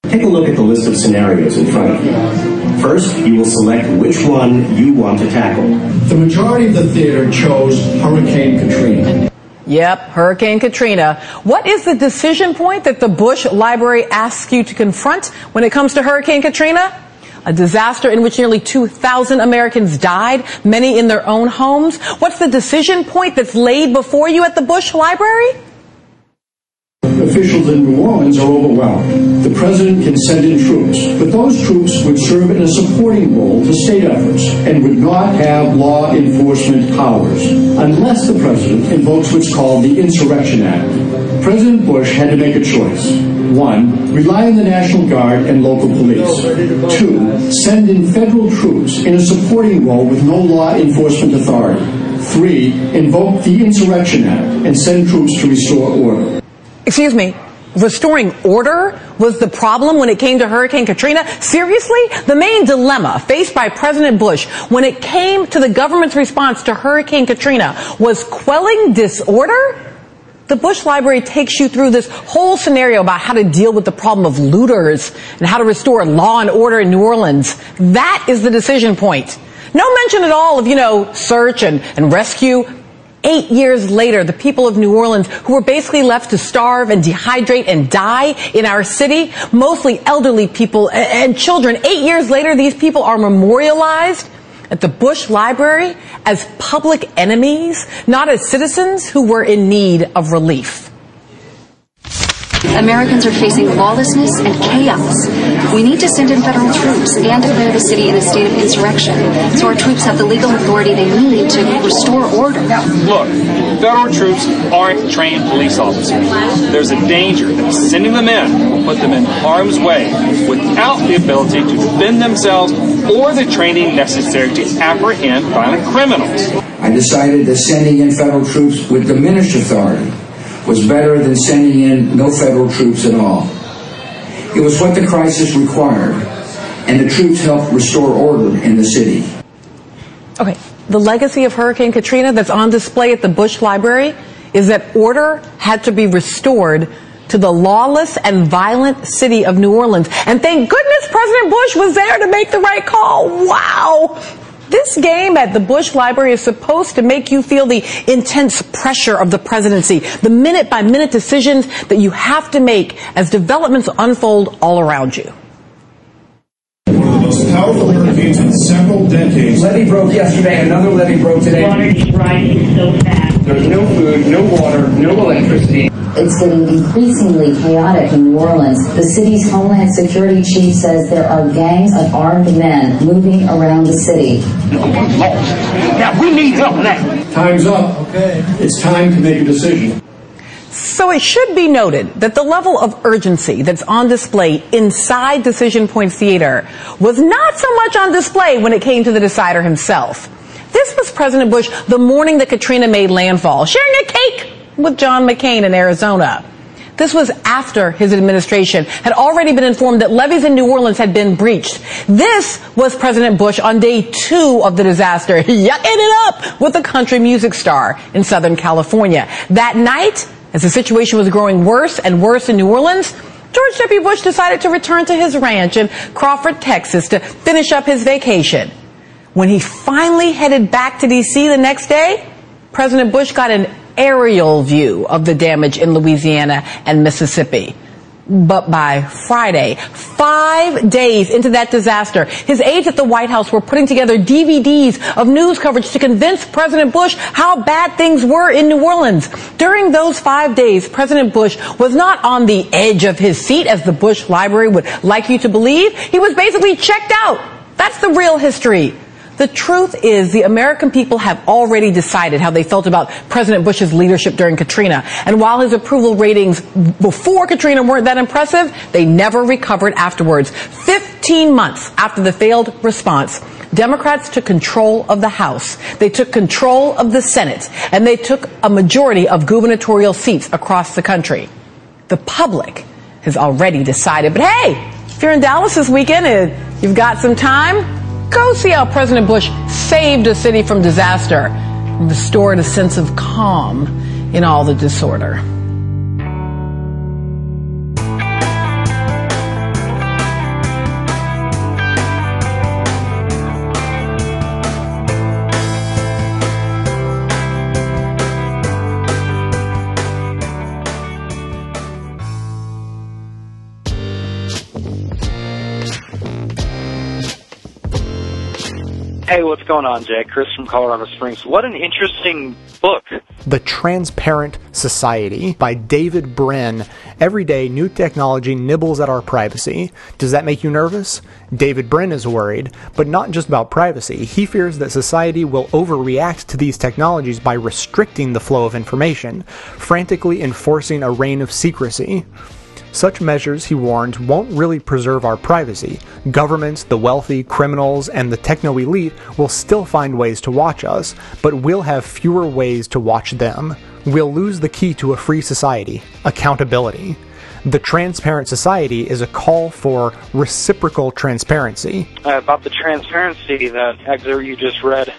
Take a look at the list of scenarios in front of you. First, you will select which one you want to tackle. The majority of the theater chose Hurricane Katrina. Yep, Hurricane Katrina. What is the decision point that the Bush Library asks you to confront when it comes to Hurricane Katrina? A disaster in which nearly two thousand Americans died, many in their own homes. What's the decision point that's laid before you at the Bush Library? Officials in New Orleans are overwhelmed. The president can send in troops, but those troops would serve in a supporting role to state efforts and would not have law enforcement powers unless the president invokes what's called the Insurrection Act. President Bush had to make a choice. One, rely on the National Guard and local police. Two, send in federal troops in a supporting role with no law enforcement authority. Three, invoke the Insurrection Act and send troops to restore order. Excuse me, restoring order was the problem when it came to Hurricane Katrina? Seriously? The main dilemma faced by President Bush when it came to the government's response to Hurricane Katrina was quelling disorder? The Bush Library takes you through this whole scenario about how to deal with the problem of looters and how to restore law and order in New Orleans. That is the decision point. No mention at all of, you know, search and, and rescue. Eight years later, the people of New Orleans, who were basically left to starve and dehydrate and die in our city, mostly elderly people and children, eight years later, these people are memorialized at the Bush Library as public enemies, not as citizens who were in need of relief. Americans are facing lawlessness and chaos. We need to send in federal troops and declare the city in a state of insurrection so our troops have the legal authority they need to restore order. Look, federal troops aren't trained police officers. There's a danger that sending them in will put them in harm's way without the ability to defend themselves or the training necessary to apprehend violent criminals. I decided that sending in federal troops would diminish authority was better than sending in no federal troops at all. It was what the crisis required, and the troops helped restore order in the city. Okay, the legacy of Hurricane Katrina that's on display at the Bush Library is that order had to be restored to the lawless and violent city of New Orleans. And thank goodness President Bush was there to make the right call. Wow! This game at the Bush Library is supposed to make you feel the intense pressure of the presidency, the minute-by-minute decisions that you have to make as developments unfold all around you. One of the most powerful hurricanes in several decades. Levee broke yesterday, another levee broke today. Water is rising so fast. There's no food, no water, no electricity. It's getting increasingly chaotic in New Orleans. The city's Homeland Security chief says there are gangs of armed men moving around the city. Now we need help now. Time's up. Okay. It's time to make a decision. So it should be noted that the level of urgency that's on display inside Decision Point Theater was not so much on display when it came to the decider himself. This was President Bush the morning that Katrina made landfall, sharing a cake with John McCain in Arizona. This was after his administration had already been informed that levees in New Orleans had been breached. This was President Bush on day two of the disaster, yucking it up with a country music star in Southern California. That night, as the situation was growing worse and worse in New Orleans, George W. Bush decided to return to his ranch in Crawford, Texas, to finish up his vacation. When he finally headed back to D C the next day, President Bush got an aerial view of the damage in Louisiana and Mississippi. But by Friday, five days into that disaster, his aides at the White House were putting together D V Ds of news coverage to convince President Bush how bad things were in New Orleans. During those five days, President Bush was not on the edge of his seat, as the Bush Library would like you to believe. He was basically checked out. That's the real history. The truth is, the American people have already decided how they felt about President Bush's leadership during Katrina. And while his approval ratings before Katrina weren't that impressive, they never recovered afterwards. Fifteen months after the failed response, Democrats took control of the House, they took control of the Senate, and they took a majority of gubernatorial seats across the country. The public has already decided. But hey, if you're in Dallas this weekend and you've got some time, go see how President Bush saved a city from disaster and restored a sense of calm in all the disorder. Hey, what's going on, Jack? Chris from Colorado Springs. What an interesting book. The Transparent Society by David Brin. Every day, new technology nibbles at our privacy. Does that make you nervous? David Brin is worried, but not just about privacy. He fears that society will overreact to these technologies by restricting the flow of information, frantically enforcing a reign of secrecy. Such measures, he warns, won't really preserve our privacy. Governments, the wealthy, criminals, and the techno-elite will still find ways to watch us, but we'll have fewer ways to watch them. We'll lose the key to a free society, accountability. The Transparent Society is a call for reciprocal transparency. Uh, about the transparency, that excerpt you just read,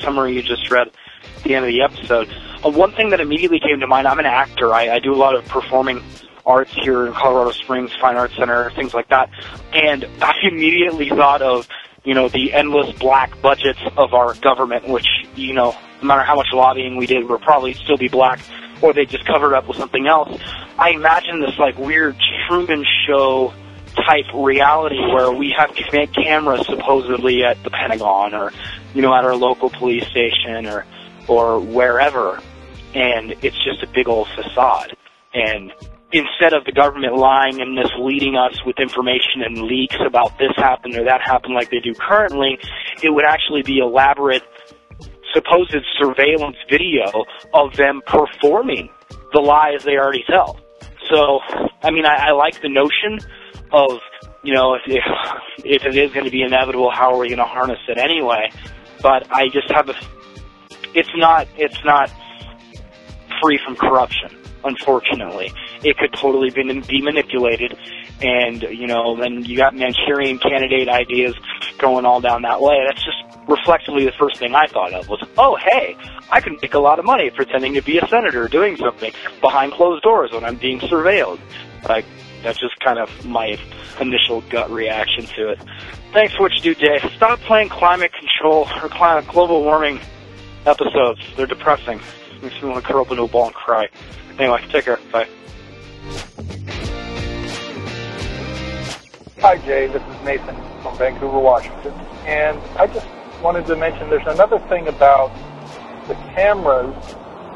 summary you just read at the end of the episode, uh, one thing that immediately came to mind, I'm an actor, I, I do a lot of performing arts here in Colorado Springs, Fine Arts Center, things like that. And I immediately thought of, you know, the endless black budgets of our government, which, you know, no matter how much lobbying we did, we'll probably still be black, or they just covered up with something else. I imagine this, like, weird Truman Show type reality where we have cameras supposedly at the Pentagon or, you know, at our local police station or, or wherever, and it's just a big old facade. And instead of the government lying and misleading us with information and leaks about this happened or that happened like they do currently, it would actually be elaborate supposed surveillance video of them performing the lies they already tell. So, I mean, I, I like the notion of, you know, if, if, if it is going to be inevitable, how are we going to harness it anyway? But I just have a, it's not, it's not free from corruption, unfortunately. It could totally be, be manipulated, and, you know, then you got Manchurian candidate ideas going all down that way. That's just reflexively the first thing I thought of was, oh, hey, I can make a lot of money pretending to be a senator or doing something behind closed doors when I'm being surveilled. Like, that's just kind of my initial gut reaction to it. Thanks for what you do, Jay. Stop playing climate control or climate global warming episodes. They're depressing. Makes me want to curl up into a ball and cry. Anyway, take care. Bye. Hi, Jay. This is Nathan from Vancouver, Washington. And I just wanted to mention there's another thing about the cameras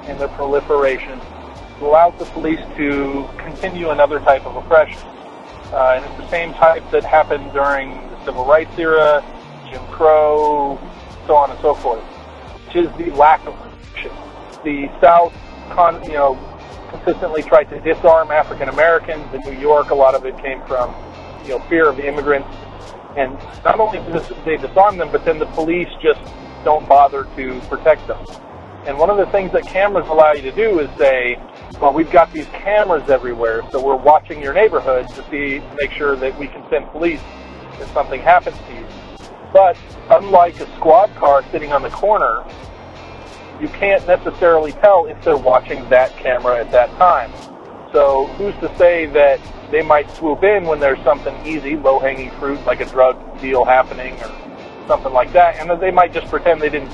and their proliferation that allows the police to continue another type of oppression. Uh, and it's the same type that happened during the Civil Rights era, Jim Crow, so on and so forth, which is the lack of protection. The South, con- you know, consistently tried to disarm African Americans in New York. A lot of it came from, you know, fear of immigrants. And not only did they disarm them, but then the police just don't bother to protect them. And one of the things that cameras allow you to do is say, well, we've got these cameras everywhere, so we're watching your neighborhood to see, to make sure that we can send police if something happens to you. But unlike a squad car sitting on the corner, you can't necessarily tell if they're watching that camera at that time. So who's to say that they might swoop in when there's something easy, low-hanging fruit, like a drug deal happening or something like that, and that they might just pretend they didn't.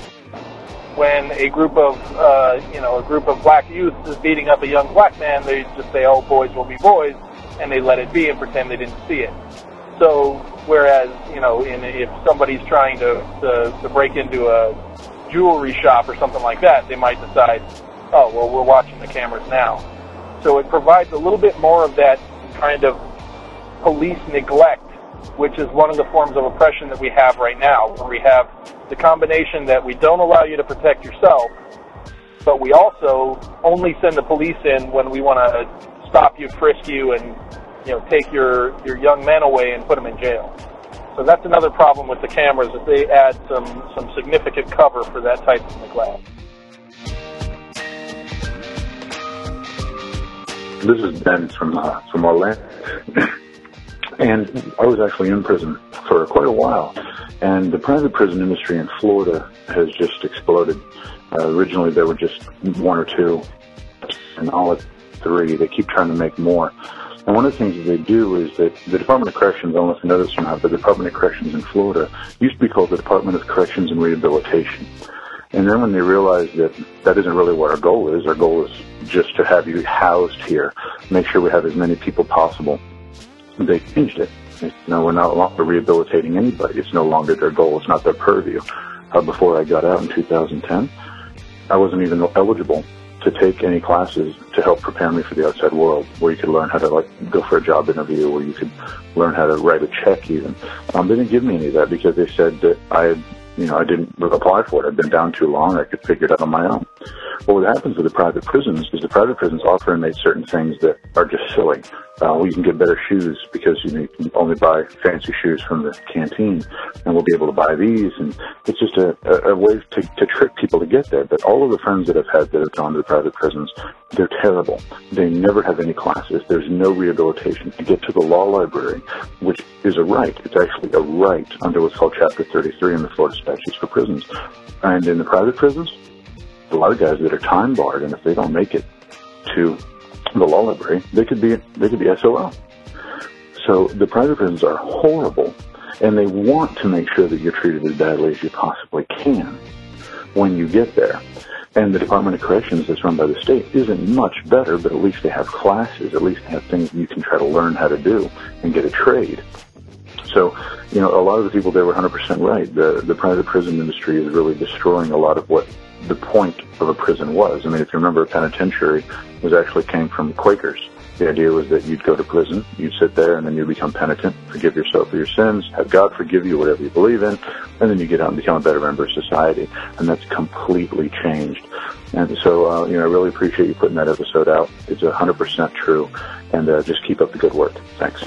When a group of, uh, you know, a group of black youth is beating up a young black man, they just say, oh, boys will be boys, and they let it be and pretend they didn't see it. So, whereas, you know, in, if somebody's trying to, to, to break into a jewelry shop or something like that, they might decide, oh, well, we're watching the cameras now. So it provides a little bit more of that kind of police neglect, which is one of the forms of oppression that we have right now, where we have the combination that we don't allow you to protect yourself, but we also only send the police in when we want to stop you, frisk you, and, you know, take your, your young men away and put them in jail. So that's another problem with the cameras, that they add some, some significant cover for that type of neglect. This is Ben from, uh, from Orlando, and I was actually in prison for quite a while, and the private prison industry in Florida has just exploded. Uh, originally there were just one or two, and all at three. They keep trying to make more. And one of the things that they do is that the Department of Corrections, I don't know if you know this or not, but the Department of Corrections in Florida used to be called the Department of Corrections and Rehabilitation. And then when they realized that that isn't really what our goal is, our goal is just to have you housed here, make sure we have as many people possible, they changed it. You know, we're no longer rehabilitating anybody. It's no longer their goal. It's not their purview. Uh, before I got out in two thousand ten, I wasn't even eligible to take any classes to help prepare me for the outside world, where you could learn how to, like, go for a job interview, where you could learn how to write a check even. Um, they didn't give me any of that because they said that I had, you know, I didn't apply for it. I'd been down too long. I could figure it out on my own. Well, what happens with the private prisons is the private prisons offer inmates certain things that are just silly. Uh, well, you can get better shoes because you, know, you can only buy fancy shoes from the canteen, and we'll be able to buy these. And it's just a, a, a way to, to trick people to get there. But all of the friends that I've had that have gone to the private prisons, they're terrible. They never have any classes. There's no rehabilitation. You get to the law library, which is a right. It's actually a right under what's called Chapter thirty-three in the Florida statutes for prisons. And in the private prisons, a lot of guys that are time barred, and if they don't make it to the law library, they could be they could be S O L. So the private prisons are horrible, and they want to make sure that you're treated as badly as you possibly can when you get there. And the Department of Corrections that's run by the state isn't much better, but at least they have classes, at least they have things you can try to learn how to do and get a trade. So, you know, a lot of the people there were one hundred percent right. The, the private prison industry is really destroying a lot of what the point of a prison was. I mean, if you remember, a penitentiary was actually came from Quakers. The idea was that you'd go to prison, you'd sit there, and then you become penitent, forgive yourself for your sins, have God forgive you whatever you believe in, and then you get out and become a better member of society. And that's completely changed. And so, uh, you know, I really appreciate you putting that episode out. It's one hundred percent true. And uh, just keep up the good work. Thanks.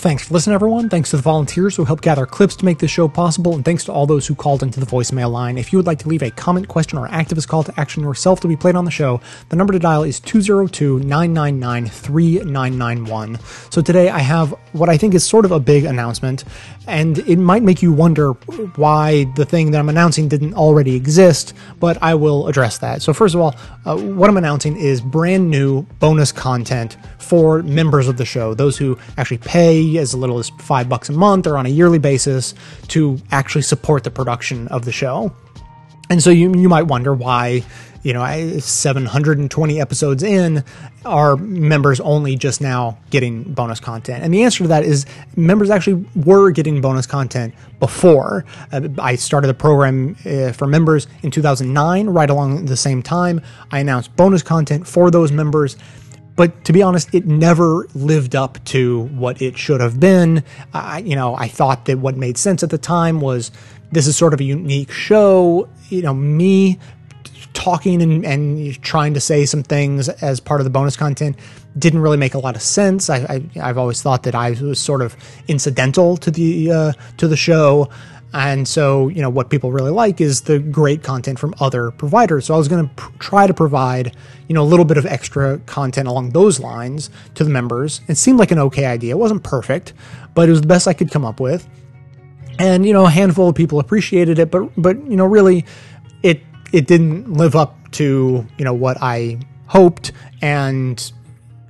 Thanks for listening, everyone. Thanks to the volunteers who helped gather clips to make this show possible, and thanks to all those who called into the voicemail line. If you would like to leave a comment, question, or activist call to action yourself to be played on the show, the number to dial is two oh two, nine nine nine, three nine nine one. So today I have what I think is sort of a big announcement, and it might make you wonder why the thing that I'm announcing didn't already exist, but I will address that. So first of all, uh, what I'm announcing is brand new bonus content for members of the show, those who actually pay as little as five bucks a month or on a yearly basis to actually support the production of the show. And so you you might wonder why, you know, I, seven hundred twenty episodes in, are members only just now getting bonus content? And the answer to that is members actually were getting bonus content before. Uh, I started the program uh, for members in two thousand nine, right along the same time. I announced bonus content for those members. But to be honest, it never lived up to what it should have been. I, you know, I thought that what made sense at the time was this is sort of a unique show. You know, me talking and, and trying to say some things as part of the bonus content didn't really make a lot of sense. I, I, I've always thought that I was sort of incidental to the uh, to the show. And so, you know, what people really like is the great content from other providers. So I was going to pr- try to provide, you know, a little bit of extra content along those lines to the members. It seemed like an okay idea. It wasn't perfect, but it was the best I could come up with. And, you know, a handful of people appreciated it, but, but you know, really it it didn't live up to, you know, what I hoped, and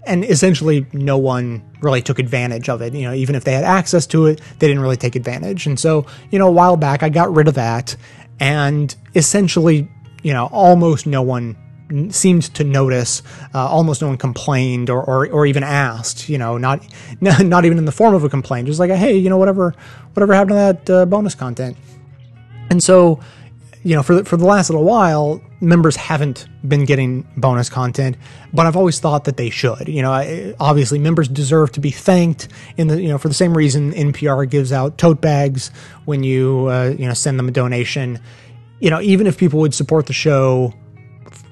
and essentially no one really took advantage of it. You know, even if they had access to it, they didn't really take advantage. And so, you know, a while back, I got rid of that, and essentially, you know, almost no one seemed to notice, uh, almost no one complained or, or, or even asked, you know, not, not even in the form of a complaint, just like, a, hey, you know, whatever, whatever happened to that uh, bonus content. And so, you know, for the, for the last little while, members haven't been getting bonus content, but I've always thought that they should. You know, I, obviously members deserve to be thanked in the, you know, for the same reason N P R gives out tote bags when you, uh, you know, send them a donation. You know, even if people would support the show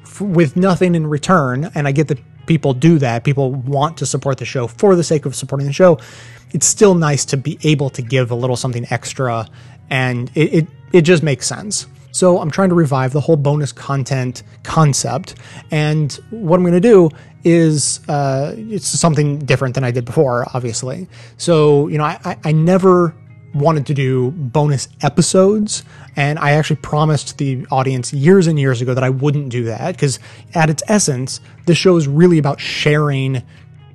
f- with nothing in return, and I get that people do that, people want to support the show for the sake of supporting the show, it's still nice to be able to give a little something extra, and it, it, it just makes sense. So I'm trying to revive the whole bonus content concept. And what I'm going to do is uh, it's something different than I did before, obviously. So, you know, I, I never wanted to do bonus episodes. And I actually promised the audience years and years ago that I wouldn't do that, because at its essence, the show is really about sharing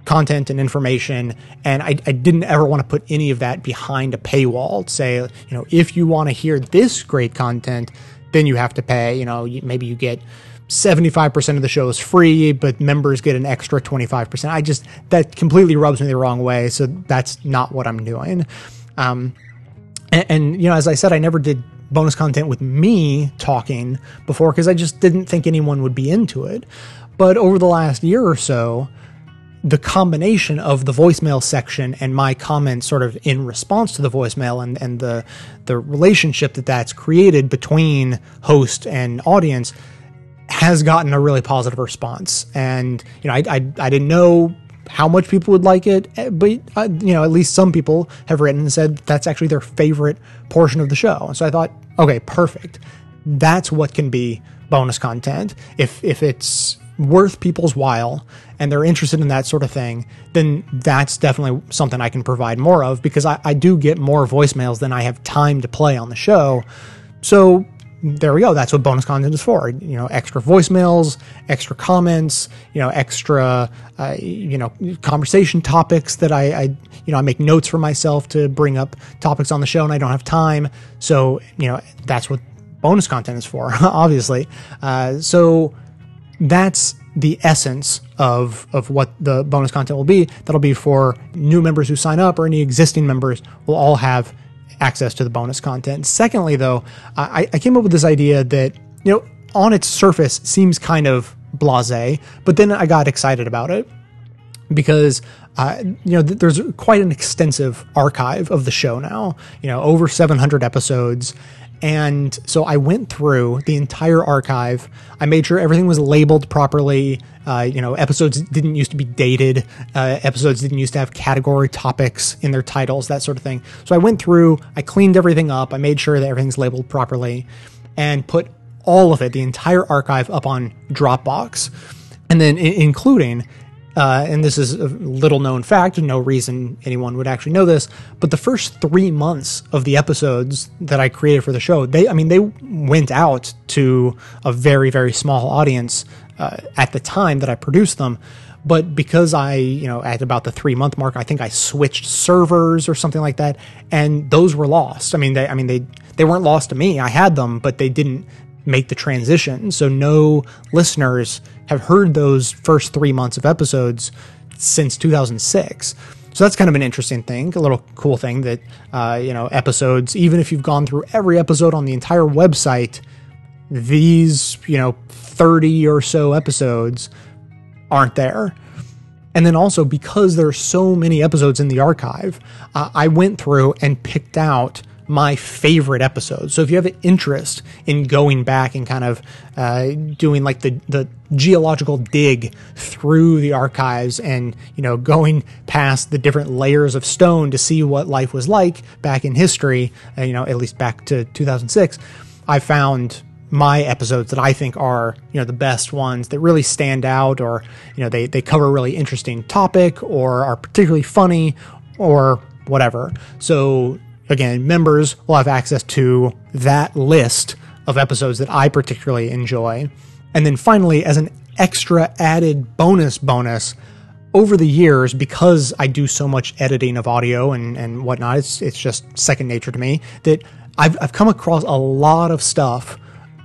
content and information, and I, I didn't ever want to put any of that behind a paywall to say, you know, if you want to hear this great content, then you have to pay. You know, maybe you get seventy-five percent of the show is free, but members get an extra twenty-five percent. I just, that completely rubs me the wrong way, so that's not what I'm doing. Um, and, and you know, as I said, I never did bonus content with me talking before, because I just didn't think anyone would be into it. But over the last year or so, the combination of the voicemail section and my comments sort of in response to the voicemail, and, and the the relationship that that's created between host and audience has gotten a really positive response. And, you know, I, I, I didn't know how much people would like it, but, uh, you know, at least some people have written and said that's actually their favorite portion of the show. And so I thought, okay, perfect. That's what can be bonus content. If, if it's worth people's while and they're interested in that sort of thing, then that's definitely something I can provide more of, because I, I do get more voicemails than I have time to play on the show. So there we go. That's what bonus content is for. You know, extra voicemails, extra comments, you know, extra, uh, you know, conversation topics that I, I, you know, I make notes for myself to bring up topics on the show and I don't have time. So, you know, that's what bonus content is for, obviously. Uh, so that's the essence of of what the bonus content will be. That'll be for new members who sign up, or any existing members will all have access to the bonus content. Secondly, though, I, I came up with this idea that, you know, on its surface seems kind of blasé, but then I got excited about it because, uh, you know, th- there's quite an extensive archive of the show now, you know, over seven hundred episodes. And so I went through the entire archive. I made sure everything was labeled properly. Uh, you know, episodes didn't used to be dated. Uh, episodes didn't used to have category topics in their titles, that sort of thing. So I went through, I cleaned everything up. I made sure that everything's labeled properly and put all of it, the entire archive, up on Dropbox. And then I- including, uh, and this is a little known fact, no reason anyone would actually know this, but the first three months of the episodes that I created for the show, they, I mean, they went out to a very, very small audience uh, at the time that I produced them. But because I, you know, at about the three month mark, I think I switched servers or something like that, and those were lost. I mean, they, I mean, they, they weren't lost to me. I had them, but they didn't make the transition. So no listeners have heard those first three months of episodes since two thousand six. So that's kind of an interesting thing, a little cool thing that, uh, you know, episodes, even if you've gone through every episode on the entire website, these, you know, thirty or so episodes aren't there. And then also, because there are so many episodes in the archive, uh, I went through and picked out my favorite episodes. So if you have an interest in going back and kind of uh, doing like the, the geological dig through the archives and, you know, going past the different layers of stone to see what life was like back in history, uh, you know, at least back to two thousand six, I found my episodes that I think are, you know, the best ones that really stand out, or, you know, they, they cover a really interesting topic or are particularly funny or whatever. So again, members will have access to that list of episodes that I particularly enjoy. And then finally, as an extra added bonus bonus, over the years, because I do so much editing of audio and, and whatnot, it's, it's just second nature to me, that I've, I've come across a lot of stuff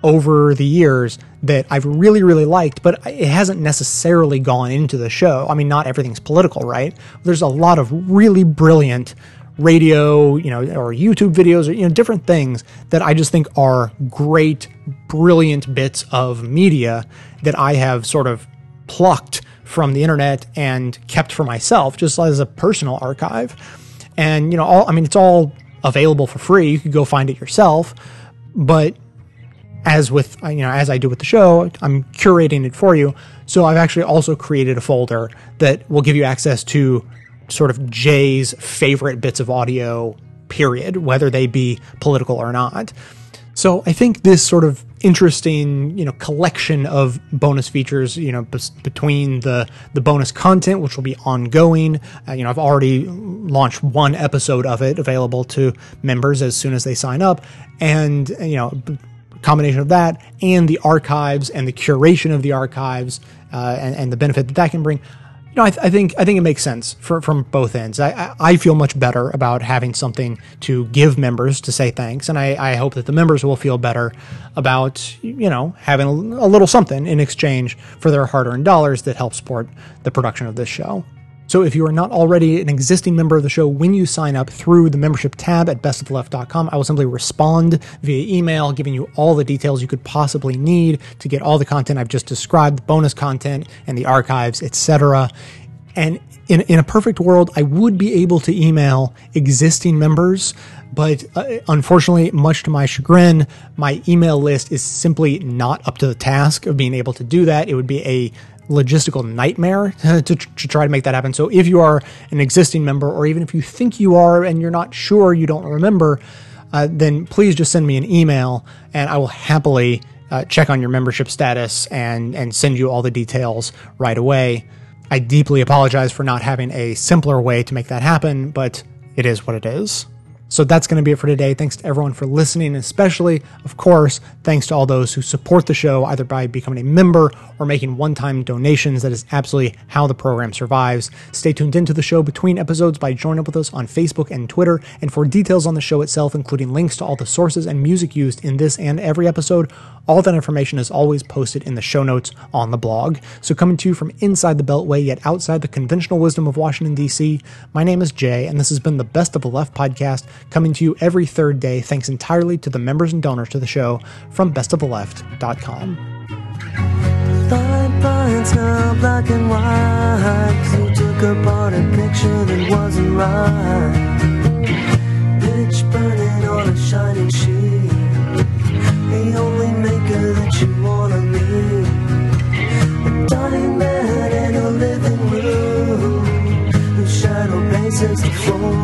over the years that I've really, really liked, but it hasn't necessarily gone into the show. I mean, not everything's political, right? There's a lot of really brilliant radio, you know, or YouTube videos, or, you know, different things that I just think are great, brilliant bits of media that I have sort of plucked from the internet and kept for myself, just as a personal archive. And, you know, all, I mean, it's all available for free. You could go find it yourself, but as with, you know, as I do with the show, I'm curating it for you. So I've actually also created a folder that will give you access to sort of Jay's favorite bits of audio, period, whether they be political or not. So I think this sort of interesting, you know, collection of bonus features, you know, b- between the, the bonus content, which will be ongoing. Uh, you know, I've already launched one episode of it available to members as soon as they sign up. And, you know, b- combination of that and the archives and the curation of the archives uh, and, and the benefit that that can bring, you know, I, th- I think I think it makes sense for, from both ends. I, I feel much better about having something to give members to say thanks, and I, I hope that the members will feel better about, you know, having a, a little something in exchange for their hard-earned dollars that help support the production of this show. So if you are not already an existing member of the show, when you sign up through the membership tab at best of the left dot com, I will simply respond via email, giving you all the details you could possibly need to get all the content I've just described, the bonus content and the archives, et cetera. And in, in a perfect world, I would be able to email existing members, but uh, unfortunately, much to my chagrin, my email list is simply not up to the task of being able to do that. It would be a logistical nightmare to, to try to make that happen. So if you are an existing member, or even if you think you are and you're not sure, you don't remember, uh, then please just send me an email and I will happily uh, check on your membership status and, and send you all the details right away. I deeply apologize for not having a simpler way to make that happen, but it is what it is. So that's going to be it for today. Thanks to everyone for listening, especially, of course, thanks to all those who support the show, either by becoming a member or making one-time donations. That is absolutely how the program survives. Stay tuned into the show between episodes by joining up with us on Facebook and Twitter. And for details on the show itself, including links to all the sources and music used in this and every episode, all that information is always posted in the show notes on the blog. So coming to you from inside the Beltway, yet outside the conventional wisdom of Washington, D C, my name is Jay, and this has been the Best of the Left podcast, coming to you every third day, thanks entirely to the members and donors to the show from best of the left dot com. Thought bites now black and white, you took apart a picture that wasn't right. Pitch burning on a shining sheet, the only maker that you wanna meet. A dying man in a living room, whose shadow bases the floor.